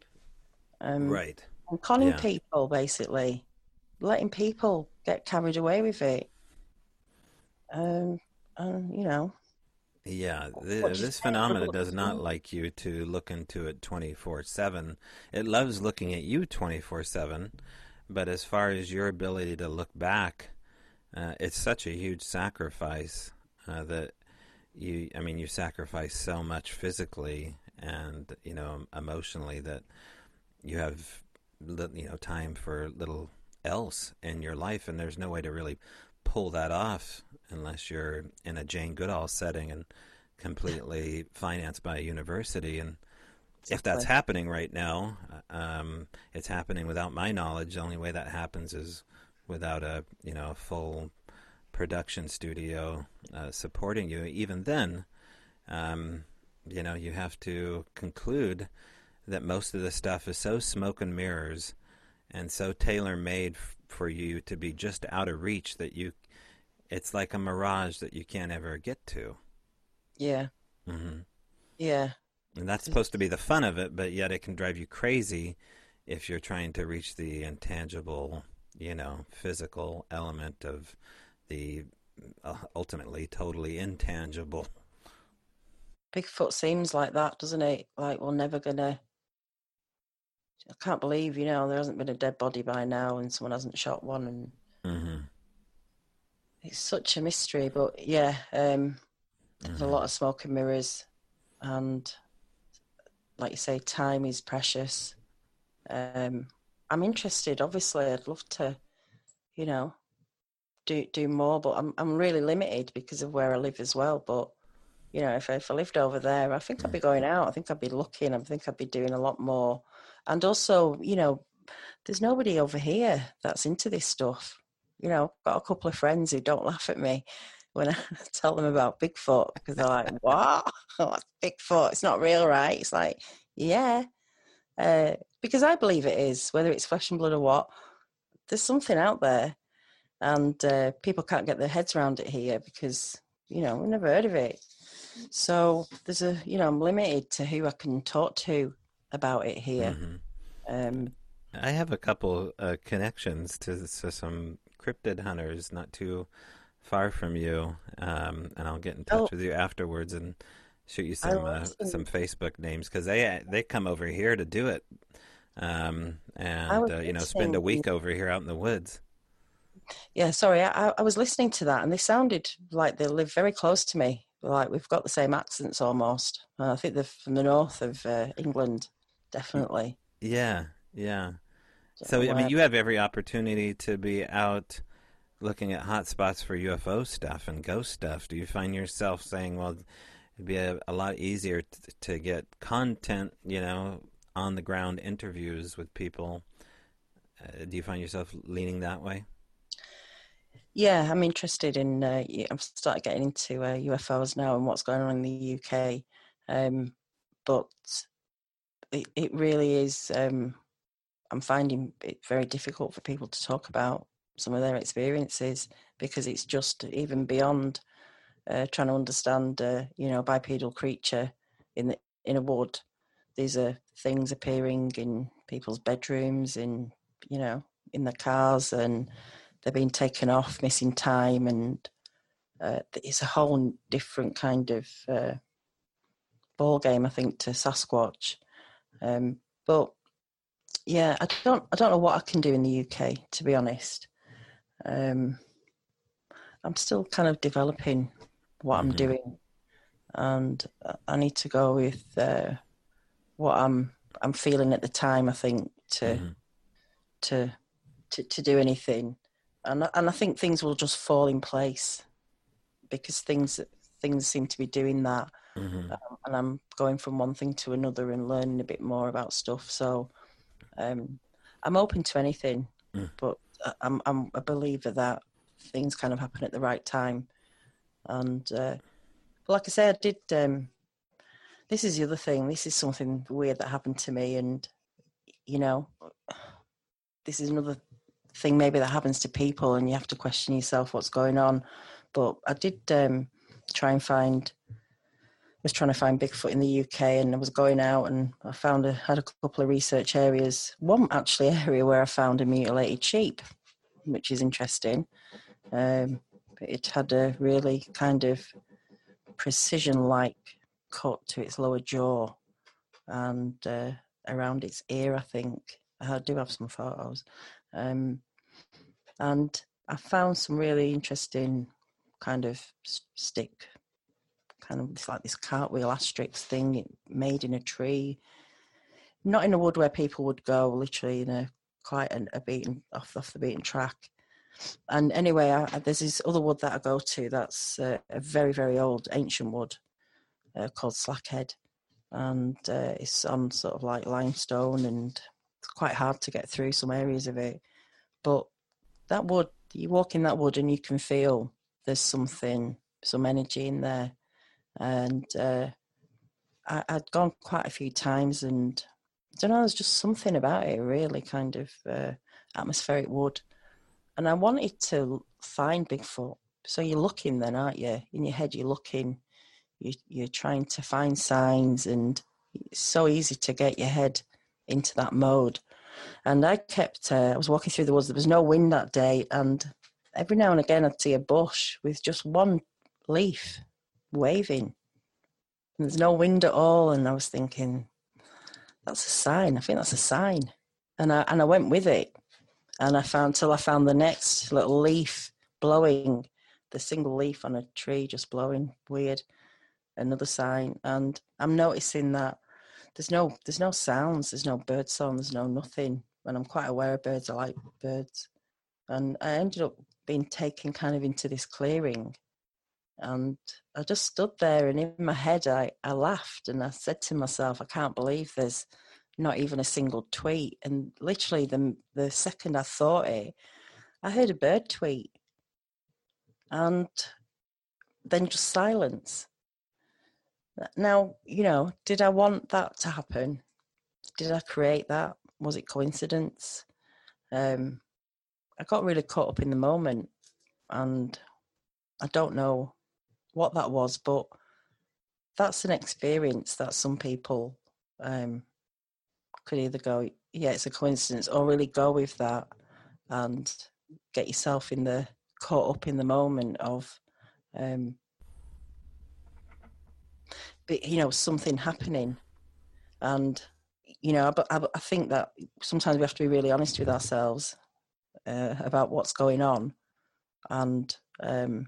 Um, right. And conning yeah. people, basically. Letting people get carried away with it. Um, um, you know. Yeah, th- this phenomenon does not like you to look into it twenty-four seven. It loves looking at you twenty-four seven, but as far as your ability to look back, uh, it's such a huge sacrifice uh, that you, I mean, you sacrifice so much physically and, you know, emotionally that you have, you know, time for little else in your life, and there's no way to really pull that off unless you're in a Jane Goodall setting and completely financed by a university. And exactly. if that's happening right now, um, it's happening without my knowledge. The only way that happens is without a, you know, a full production studio uh, supporting you. Even then, um, you know, you have to conclude that most of the stuff is so smoke and mirrors and so tailor-made f- for you to be just out of reach that you, it's like a mirage that you can't ever get to. Yeah. Mm-hmm. Yeah. And that's supposed to be the fun of it, but yet it can drive you crazy if you're trying to reach the intangible, you know, physical element of the uh, ultimately totally intangible. Bigfoot seems like that, doesn't it? Like we're never going to I can't believe, you know, there hasn't been a dead body by now and someone hasn't shot one. And mm-hmm. It's such a mystery, but yeah, um, there's mm-hmm. a lot of smoke and mirrors, and like you say, time is precious. Um, I'm interested, obviously. I'd love to, you know, do do more, but I'm I'm really limited because of where I live as well. But you know, if I, if I lived over there, I think I'd be going out. I think I'd be looking. I think I'd be doing a lot more. And also, you know, there's nobody over here that's into this stuff. You know, I've got a couple of friends who don't laugh at me when I tell them about Bigfoot, because they're like, what? Oh, Bigfoot, it's not real, right? It's like, yeah. Uh, because I believe it is, whether it's flesh and blood or what, there's something out there. And uh, people can't get their heads around it here because, you know, we've never heard of it. So there's a, you know, I'm limited to who I can talk to about it here. Mm-hmm. Um, I have a couple uh, connections to, to some cryptid hunters not too far from you, um, and I'll get in touch oh, with you afterwards and shoot you some uh, some Facebook names, because they they come over here to do it, um, and uh, you know, spend a week over here out in the woods. Yeah, sorry, I, I was listening to that, and they sounded like they live very close to me. Like, we've got the same accents almost. Uh, I think they're from the north of uh, England, definitely. Yeah, yeah. So, I mean, you have every opportunity to be out looking at hot spots for U F O stuff and ghost stuff. Do you find yourself saying, well, it'd be a, a lot easier t- to get content, you know, on-the-ground interviews with people? Uh, do you find yourself leaning that way? Yeah, I'm interested in, uh, I've started getting into uh, U F Os now and what's going on in the U K. Um, but it, it really is, um, I'm finding it very difficult for people to talk about some of their experiences, because it's just even beyond uh, trying to understand, uh, you know, a bipedal creature in, the, in a wood. These are things appearing in people's bedrooms, in, you know, in the cars, and they're being taken off, missing time, and uh, it's a whole different kind of uh, ball game, I think, to Sasquatch. Um, but yeah, I don't, I don't know what I can do in the U K, to be honest. Um, I'm still kind of developing what mm-hmm. I'm doing, and I need to go with uh, what I'm, I'm feeling at the time, I think, to, mm-hmm. to, to, to do anything. And and I think things will just fall in place, because things things seem to be doing that. Mm-hmm. Um, and I'm going from one thing to another and learning a bit more about stuff. So um, I'm open to anything, mm. but I'm I'm a believer that things kind of happen at the right time. And uh, like I say, I did. Um, this is the other thing. This is something weird that happened to me, and you know, this is another thing maybe that happens to people, and you have to question yourself what's going on. But I did um try and find I was trying to find Bigfoot in the U K, and I was going out, and I found a had a couple of research areas, one actually area where I found a mutilated sheep, which is interesting. Um it had a really kind of precision-like cut to its lower jaw and uh, around its ear. I think I do have some photos. Um, and I found some really interesting kind of stick, kind of it's like this cartwheel asterix thing made in a tree, not in a wood where people would go, literally in a quite an, a beaten off, off the beaten track. And anyway, I, I, there's this other wood that I go to that's uh, a very, very old ancient wood uh, called Slackhead, and uh, it's on sort of like limestone, and it's quite hard to get through some areas of it. But that wood, you walk in that wood and you can feel there's something, some energy in there. And uh, I, I'd gone quite a few times, and I don't know, there's just something about it, really kind of uh, atmospheric wood. And I wanted to find Bigfoot. So you're looking then, aren't you? In your head, you're looking, you, you're trying to find signs, and it's so easy to get your head into that mode. And I kept uh, I was walking through the woods. There was no wind that day, and every now and again I'd see a bush with just one leaf waving, and there's no wind at all. And I was thinking, that's a sign. I think that's a sign. And I and I went with it. And I found, till I found the next little leaf blowing, the single leaf on a tree just blowing, weird, another sign. And I'm noticing that there's no there's no sounds, there's no bird song, there's no nothing. And I'm quite aware of birds. I like birds. And I ended up being taken kind of into this clearing. And I just stood there, and in my head, I, I laughed and I said to myself, I can't believe there's not even a single tweet. And literally the, the second I thought it, I heard a bird tweet, and then just silence. Now, you know, did I want that to happen? Did I create that? Was it coincidence? Um, I got really caught up in the moment, and I don't know what that was, but that's an experience that some people um, could either go, yeah, it's a coincidence, or really go with that and get yourself in the caught up in the moment of, um, you know, something happening. And, you know, I, I think that sometimes we have to be really honest with ourselves uh, about what's going on. And um,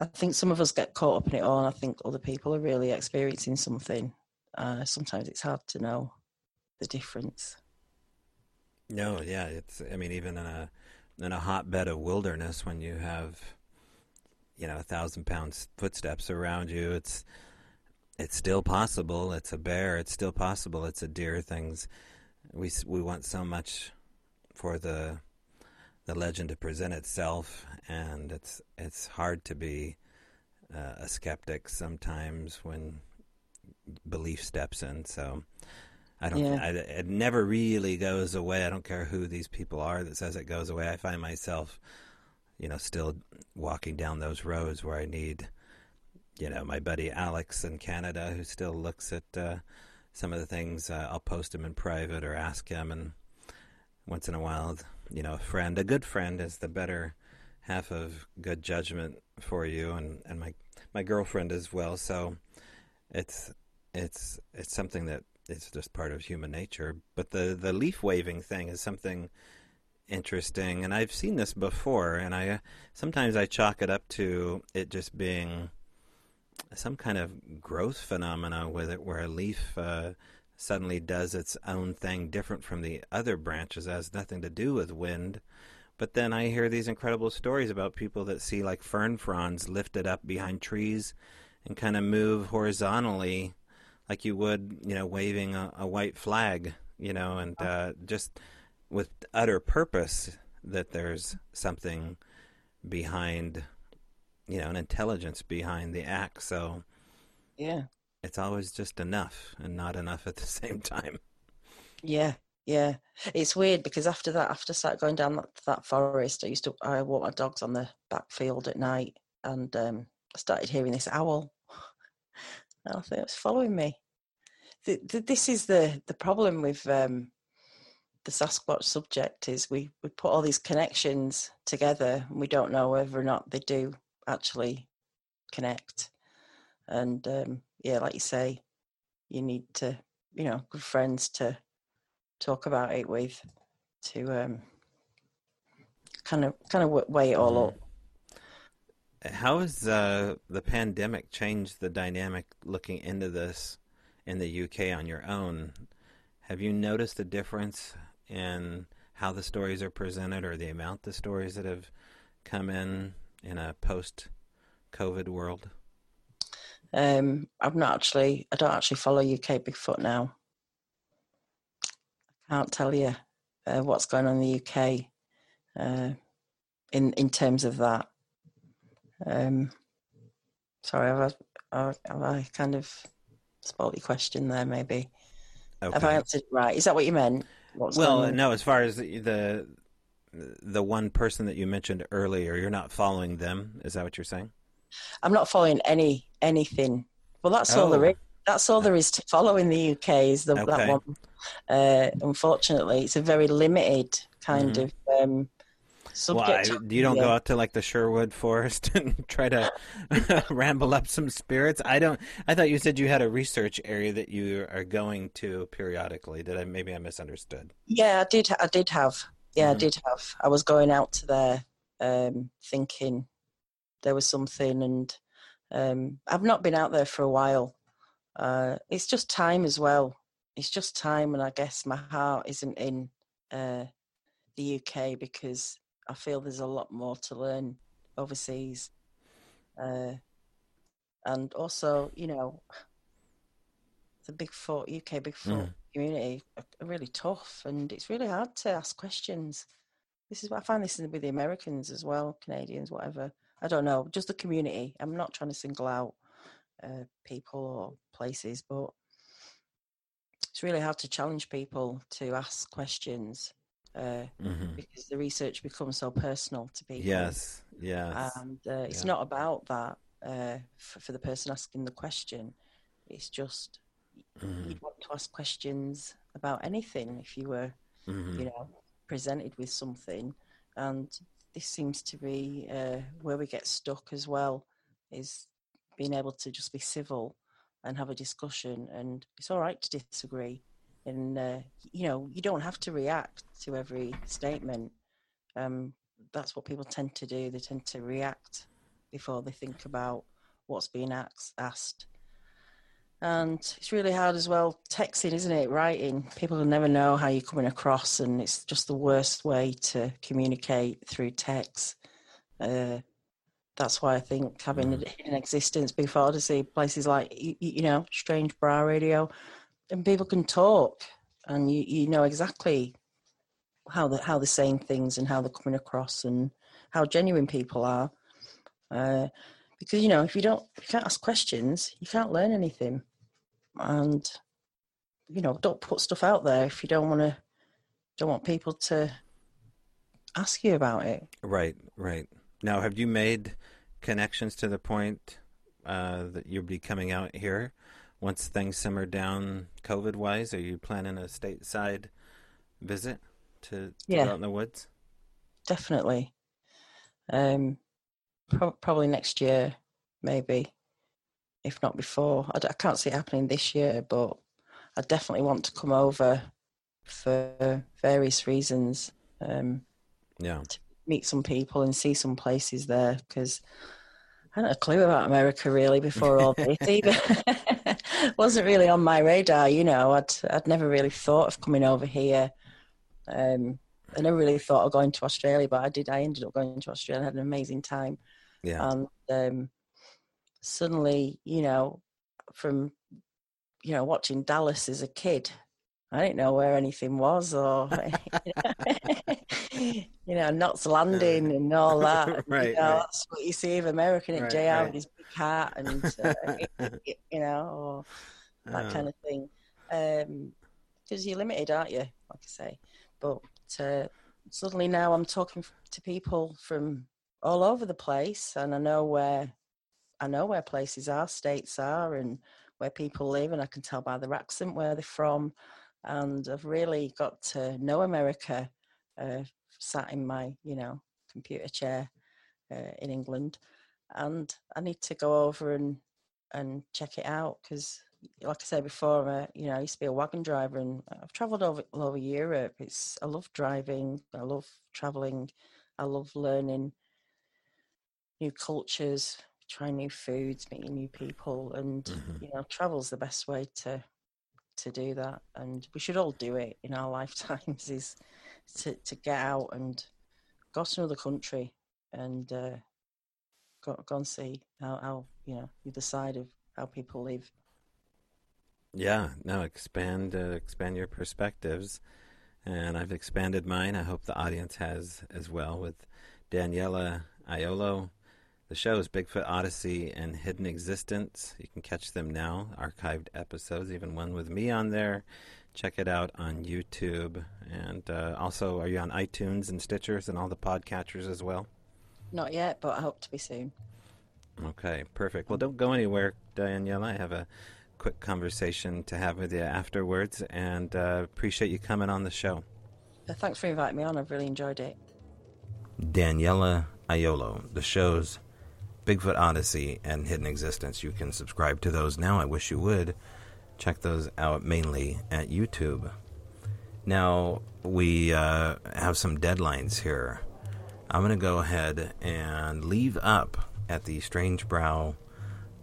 I think some of us get caught up in it all, and I think other people are really experiencing something. Uh, sometimes it's hard to know the difference. No, yeah, it's. I mean, even in a in a hotbed of wilderness, when you have, you know, a thousand pound footsteps around you, it's it's still possible. It's a bear. It's still possible. It's a deer. Things we we want so much for the. the legend to present itself, and it's it's hard to be uh, a skeptic sometimes when belief steps in. So I don't. Yeah. I, it never really goes away. I don't care who these people are that says it goes away. I find myself, you know, still walking down those roads where I need, you know, my buddy Alex in Canada, who still looks at uh, some of the things. Uh, I'll post him in private or ask him, and once in a while. You know, a friend, a good friend is the better half of good judgment for you, and, and my my girlfriend as well. So it's it's it's something that is just part of human nature. But the, the leaf waving thing is something interesting, and I've seen this before, and I sometimes I chalk it up to it just being some kind of growth phenomena with it, where a leaf uh, suddenly does its own thing different from the other branches. It has nothing to do with wind. But then I hear these incredible stories about people that see like fern fronds lifted up behind trees and kind of move horizontally like you would, you know, waving a, a white flag, you know, and uh, just with utter purpose that there's something behind, you know, an intelligence behind the act. So, yeah. It's always just enough and not enough at the same time. Yeah, yeah. It's weird because after that, after I started going down that, that forest, I used to, I walk my dogs on the backfield at night, and um, I started hearing this owl. And I thought it was following me. The, the, this is the, the problem with um, the Sasquatch subject is we, we put all these connections together, and we don't know whether or not they do actually connect. And um, yeah, like you say, you need to, you know, good friends to talk about it with, to um, kind of kind of weigh it all up. How has uh, the pandemic changed the dynamic looking into this in the U K on your own? Have you noticed a difference in how the stories are presented, or the amount of stories that have come in in a post-COVID world? Um, I'm not actually, I don't actually follow U K Bigfoot now. I can't tell you uh, what's going on in the U K uh, in in terms of that. Um, sorry, have I, have I kind of spoiled your question there? Maybe okay. Have I answered right? Is that what you meant? What's well, no. As far as the, the the one person that you mentioned earlier, you're not following them. Is that what you're saying? I'm not following any anything. Well, that's oh. all there is. That's all there is to follow in the U K. Is the, okay. that one? Uh, unfortunately, it's a very limited kind mm-hmm. of um, Why? Well, you don't yeah. go out to like the Sherwood Forest and try to ramble up some spirits? I don't. I thought you said you had a research area that you are going to periodically. Did I? Maybe I misunderstood. Yeah, I did. I did have. Yeah, mm-hmm. I did have. I was going out to there, um, thinking there was something, and um, I've not been out there for a while. Uh, it's just time as well. It's just time, and I guess my heart isn't in uh, the U K because I feel there's a lot more to learn overseas. Uh, and also, you know, the Bigfoot, U K Bigfoot mm. community are really tough, and it's really hard to ask questions. This is what I find this with the Americans as well, Canadians, whatever. I don't know, just the community. I'm not trying to single out uh, people or places, but it's really hard to challenge people to ask questions. Uh, mm-hmm. Because the research becomes so personal to people. Yes, yes. And uh, it's yeah. not about that uh, for, for the person asking the question. It's just mm-hmm. you'd want to ask questions about anything if you were, mm-hmm. you know, presented with something. And this seems to be uh, where we get stuck as well, is being able to just be civil and have a discussion. And it's all right to disagree. And, uh, you know, you don't have to react to every statement. Um, that's what people tend to do. They tend to react before they think about what's being asked. And it's really hard as well, texting, isn't it? Writing. People will never know how you're coming across, and it's just the worst way to communicate through text. Uh, that's why I think having mm. a Hidden Existence, Bigfoot Odyssey, places like, you, you know, Strange Brow Radio, and people can talk, and you, you know exactly how the, how they're saying things and how they're coming across and how genuine people are. Uh, because, you know, if you don't, if you can't ask questions, you can't learn anything. And, you know, don't put stuff out there if you don't want to, don't want people to ask you about it. Right, right. Now, have you made connections to the point uh, that you'll be coming out here? Once things simmer down COVID-wise, are you planning a stateside visit to, to yeah. go out in the woods? Definitely. Um, pro- probably next year, maybe, if not before. I, d- I can't see it happening this year, but I definitely want to come over for various reasons. Um, yeah. To meet some people and see some places there, because I hadn't a clue about America really before all this either. Wasn't really on my radar, you know. I'd I'd never really thought of coming over here. Um, I never really thought of going to Australia, but I did. I ended up going to Australia. I had an amazing time. Yeah. And um, suddenly, you know, from you know watching Dallas as a kid, I didn't know where anything was, or you know, Knots Landing and all that. Right, you know, right. That's what you see of American at right, J R right. with his big hat and uh, you know, or that uh. kind of thing. Because um, you're limited, aren't you? Like I say, but uh, suddenly now I'm talking to people from all over the place, and I know where I know where places are, states are, and where people live, and I can tell by their accent where they're from. And I've really got to know America, uh, sat in my, you know, computer chair uh, in England. And I need to go over and, and check it out because, like I said before, uh, you know, I used to be a wagon driver, and I've travelled all over Europe. It's I love driving. I love travelling. I love learning new cultures, trying new foods, meeting new people. And, mm-hmm. you know, travel's the best way to... to do that, and we should all do it in our lifetimes, is to, to get out and go to another country and uh, go, go and see how, how, you know, the side of how people live. Yeah, no, expand, uh, expand your perspectives, and I've expanded mine. I hope the audience has as well, with Daniella Aiello. The show is Bigfoot Odyssey and Hidden Existence. You can catch them now, archived episodes, even one with me on there. Check it out on YouTube. And uh, also, are you on iTunes and Stitchers and all the podcatchers as well? Not yet, but I hope to be soon. Okay, perfect. Well, don't go anywhere, Daniella. I have a quick conversation to have with you afterwards, and uh, appreciate you coming on the show. Thanks for inviting me on. I've really enjoyed it. Daniella Aiello. The shows Bigfoot Odyssey and Hidden Existence. You can subscribe to those now. I wish you would. Check those out mainly at YouTube. Now, we uh, have some deadlines here. I'm going to go ahead and leave up at the strange brow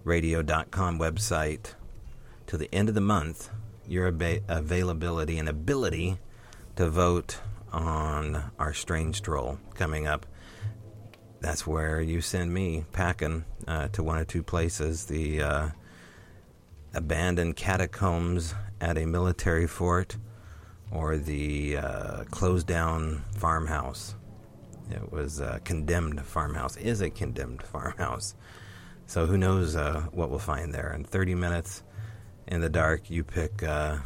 radio dot com website to the end of the month your ab- availability and ability to vote on our Strange Troll coming up. That's where you send me packing uh, to one or two places. The uh, abandoned catacombs at a military fort, or the uh, closed-down farmhouse. It was a condemned farmhouse. Is a condemned farmhouse. So who knows uh, what we'll find there. In thirty minutes in the dark, you pick uh,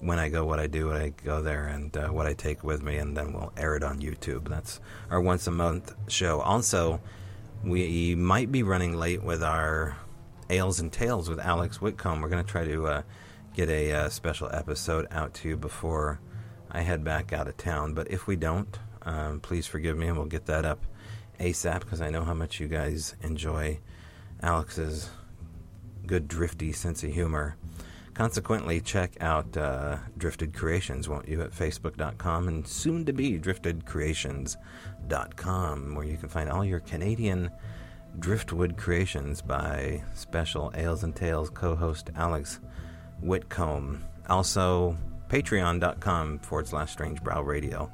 when I go, what I do, what I go there, and uh, what I take with me, and then we'll air it on YouTube. That's our once-a-month show. Also, we might be running late with our Ales and Tales with Alex Whitcomb. We're going to try to... Uh, get a uh, special episode out to you before I head back out of town. But if we don't, um, please forgive me, and we'll get that up ASAP, because I know how much you guys enjoy Alex's good drifty sense of humor. Consequently, check out uh, Drifted Creations, won't you, at facebook dot com, and soon to be drifted creations dot com, where you can find all your Canadian driftwood creations by special Ales and Tales co-host Alex Whitcomb. Also, patreon dot com forward slash Strange Brow Radio.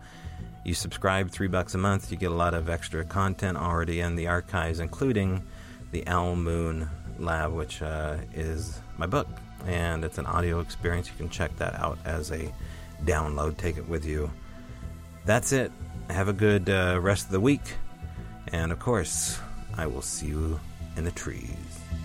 You subscribe three bucks a month, you get a lot of extra content already in the archives, including the Owl Moon Lab, which uh, is my book, and it's an audio experience. You can check that out as a download, take it with you. That's it. Have a good uh, rest of the week, and of course, I will see you in the trees.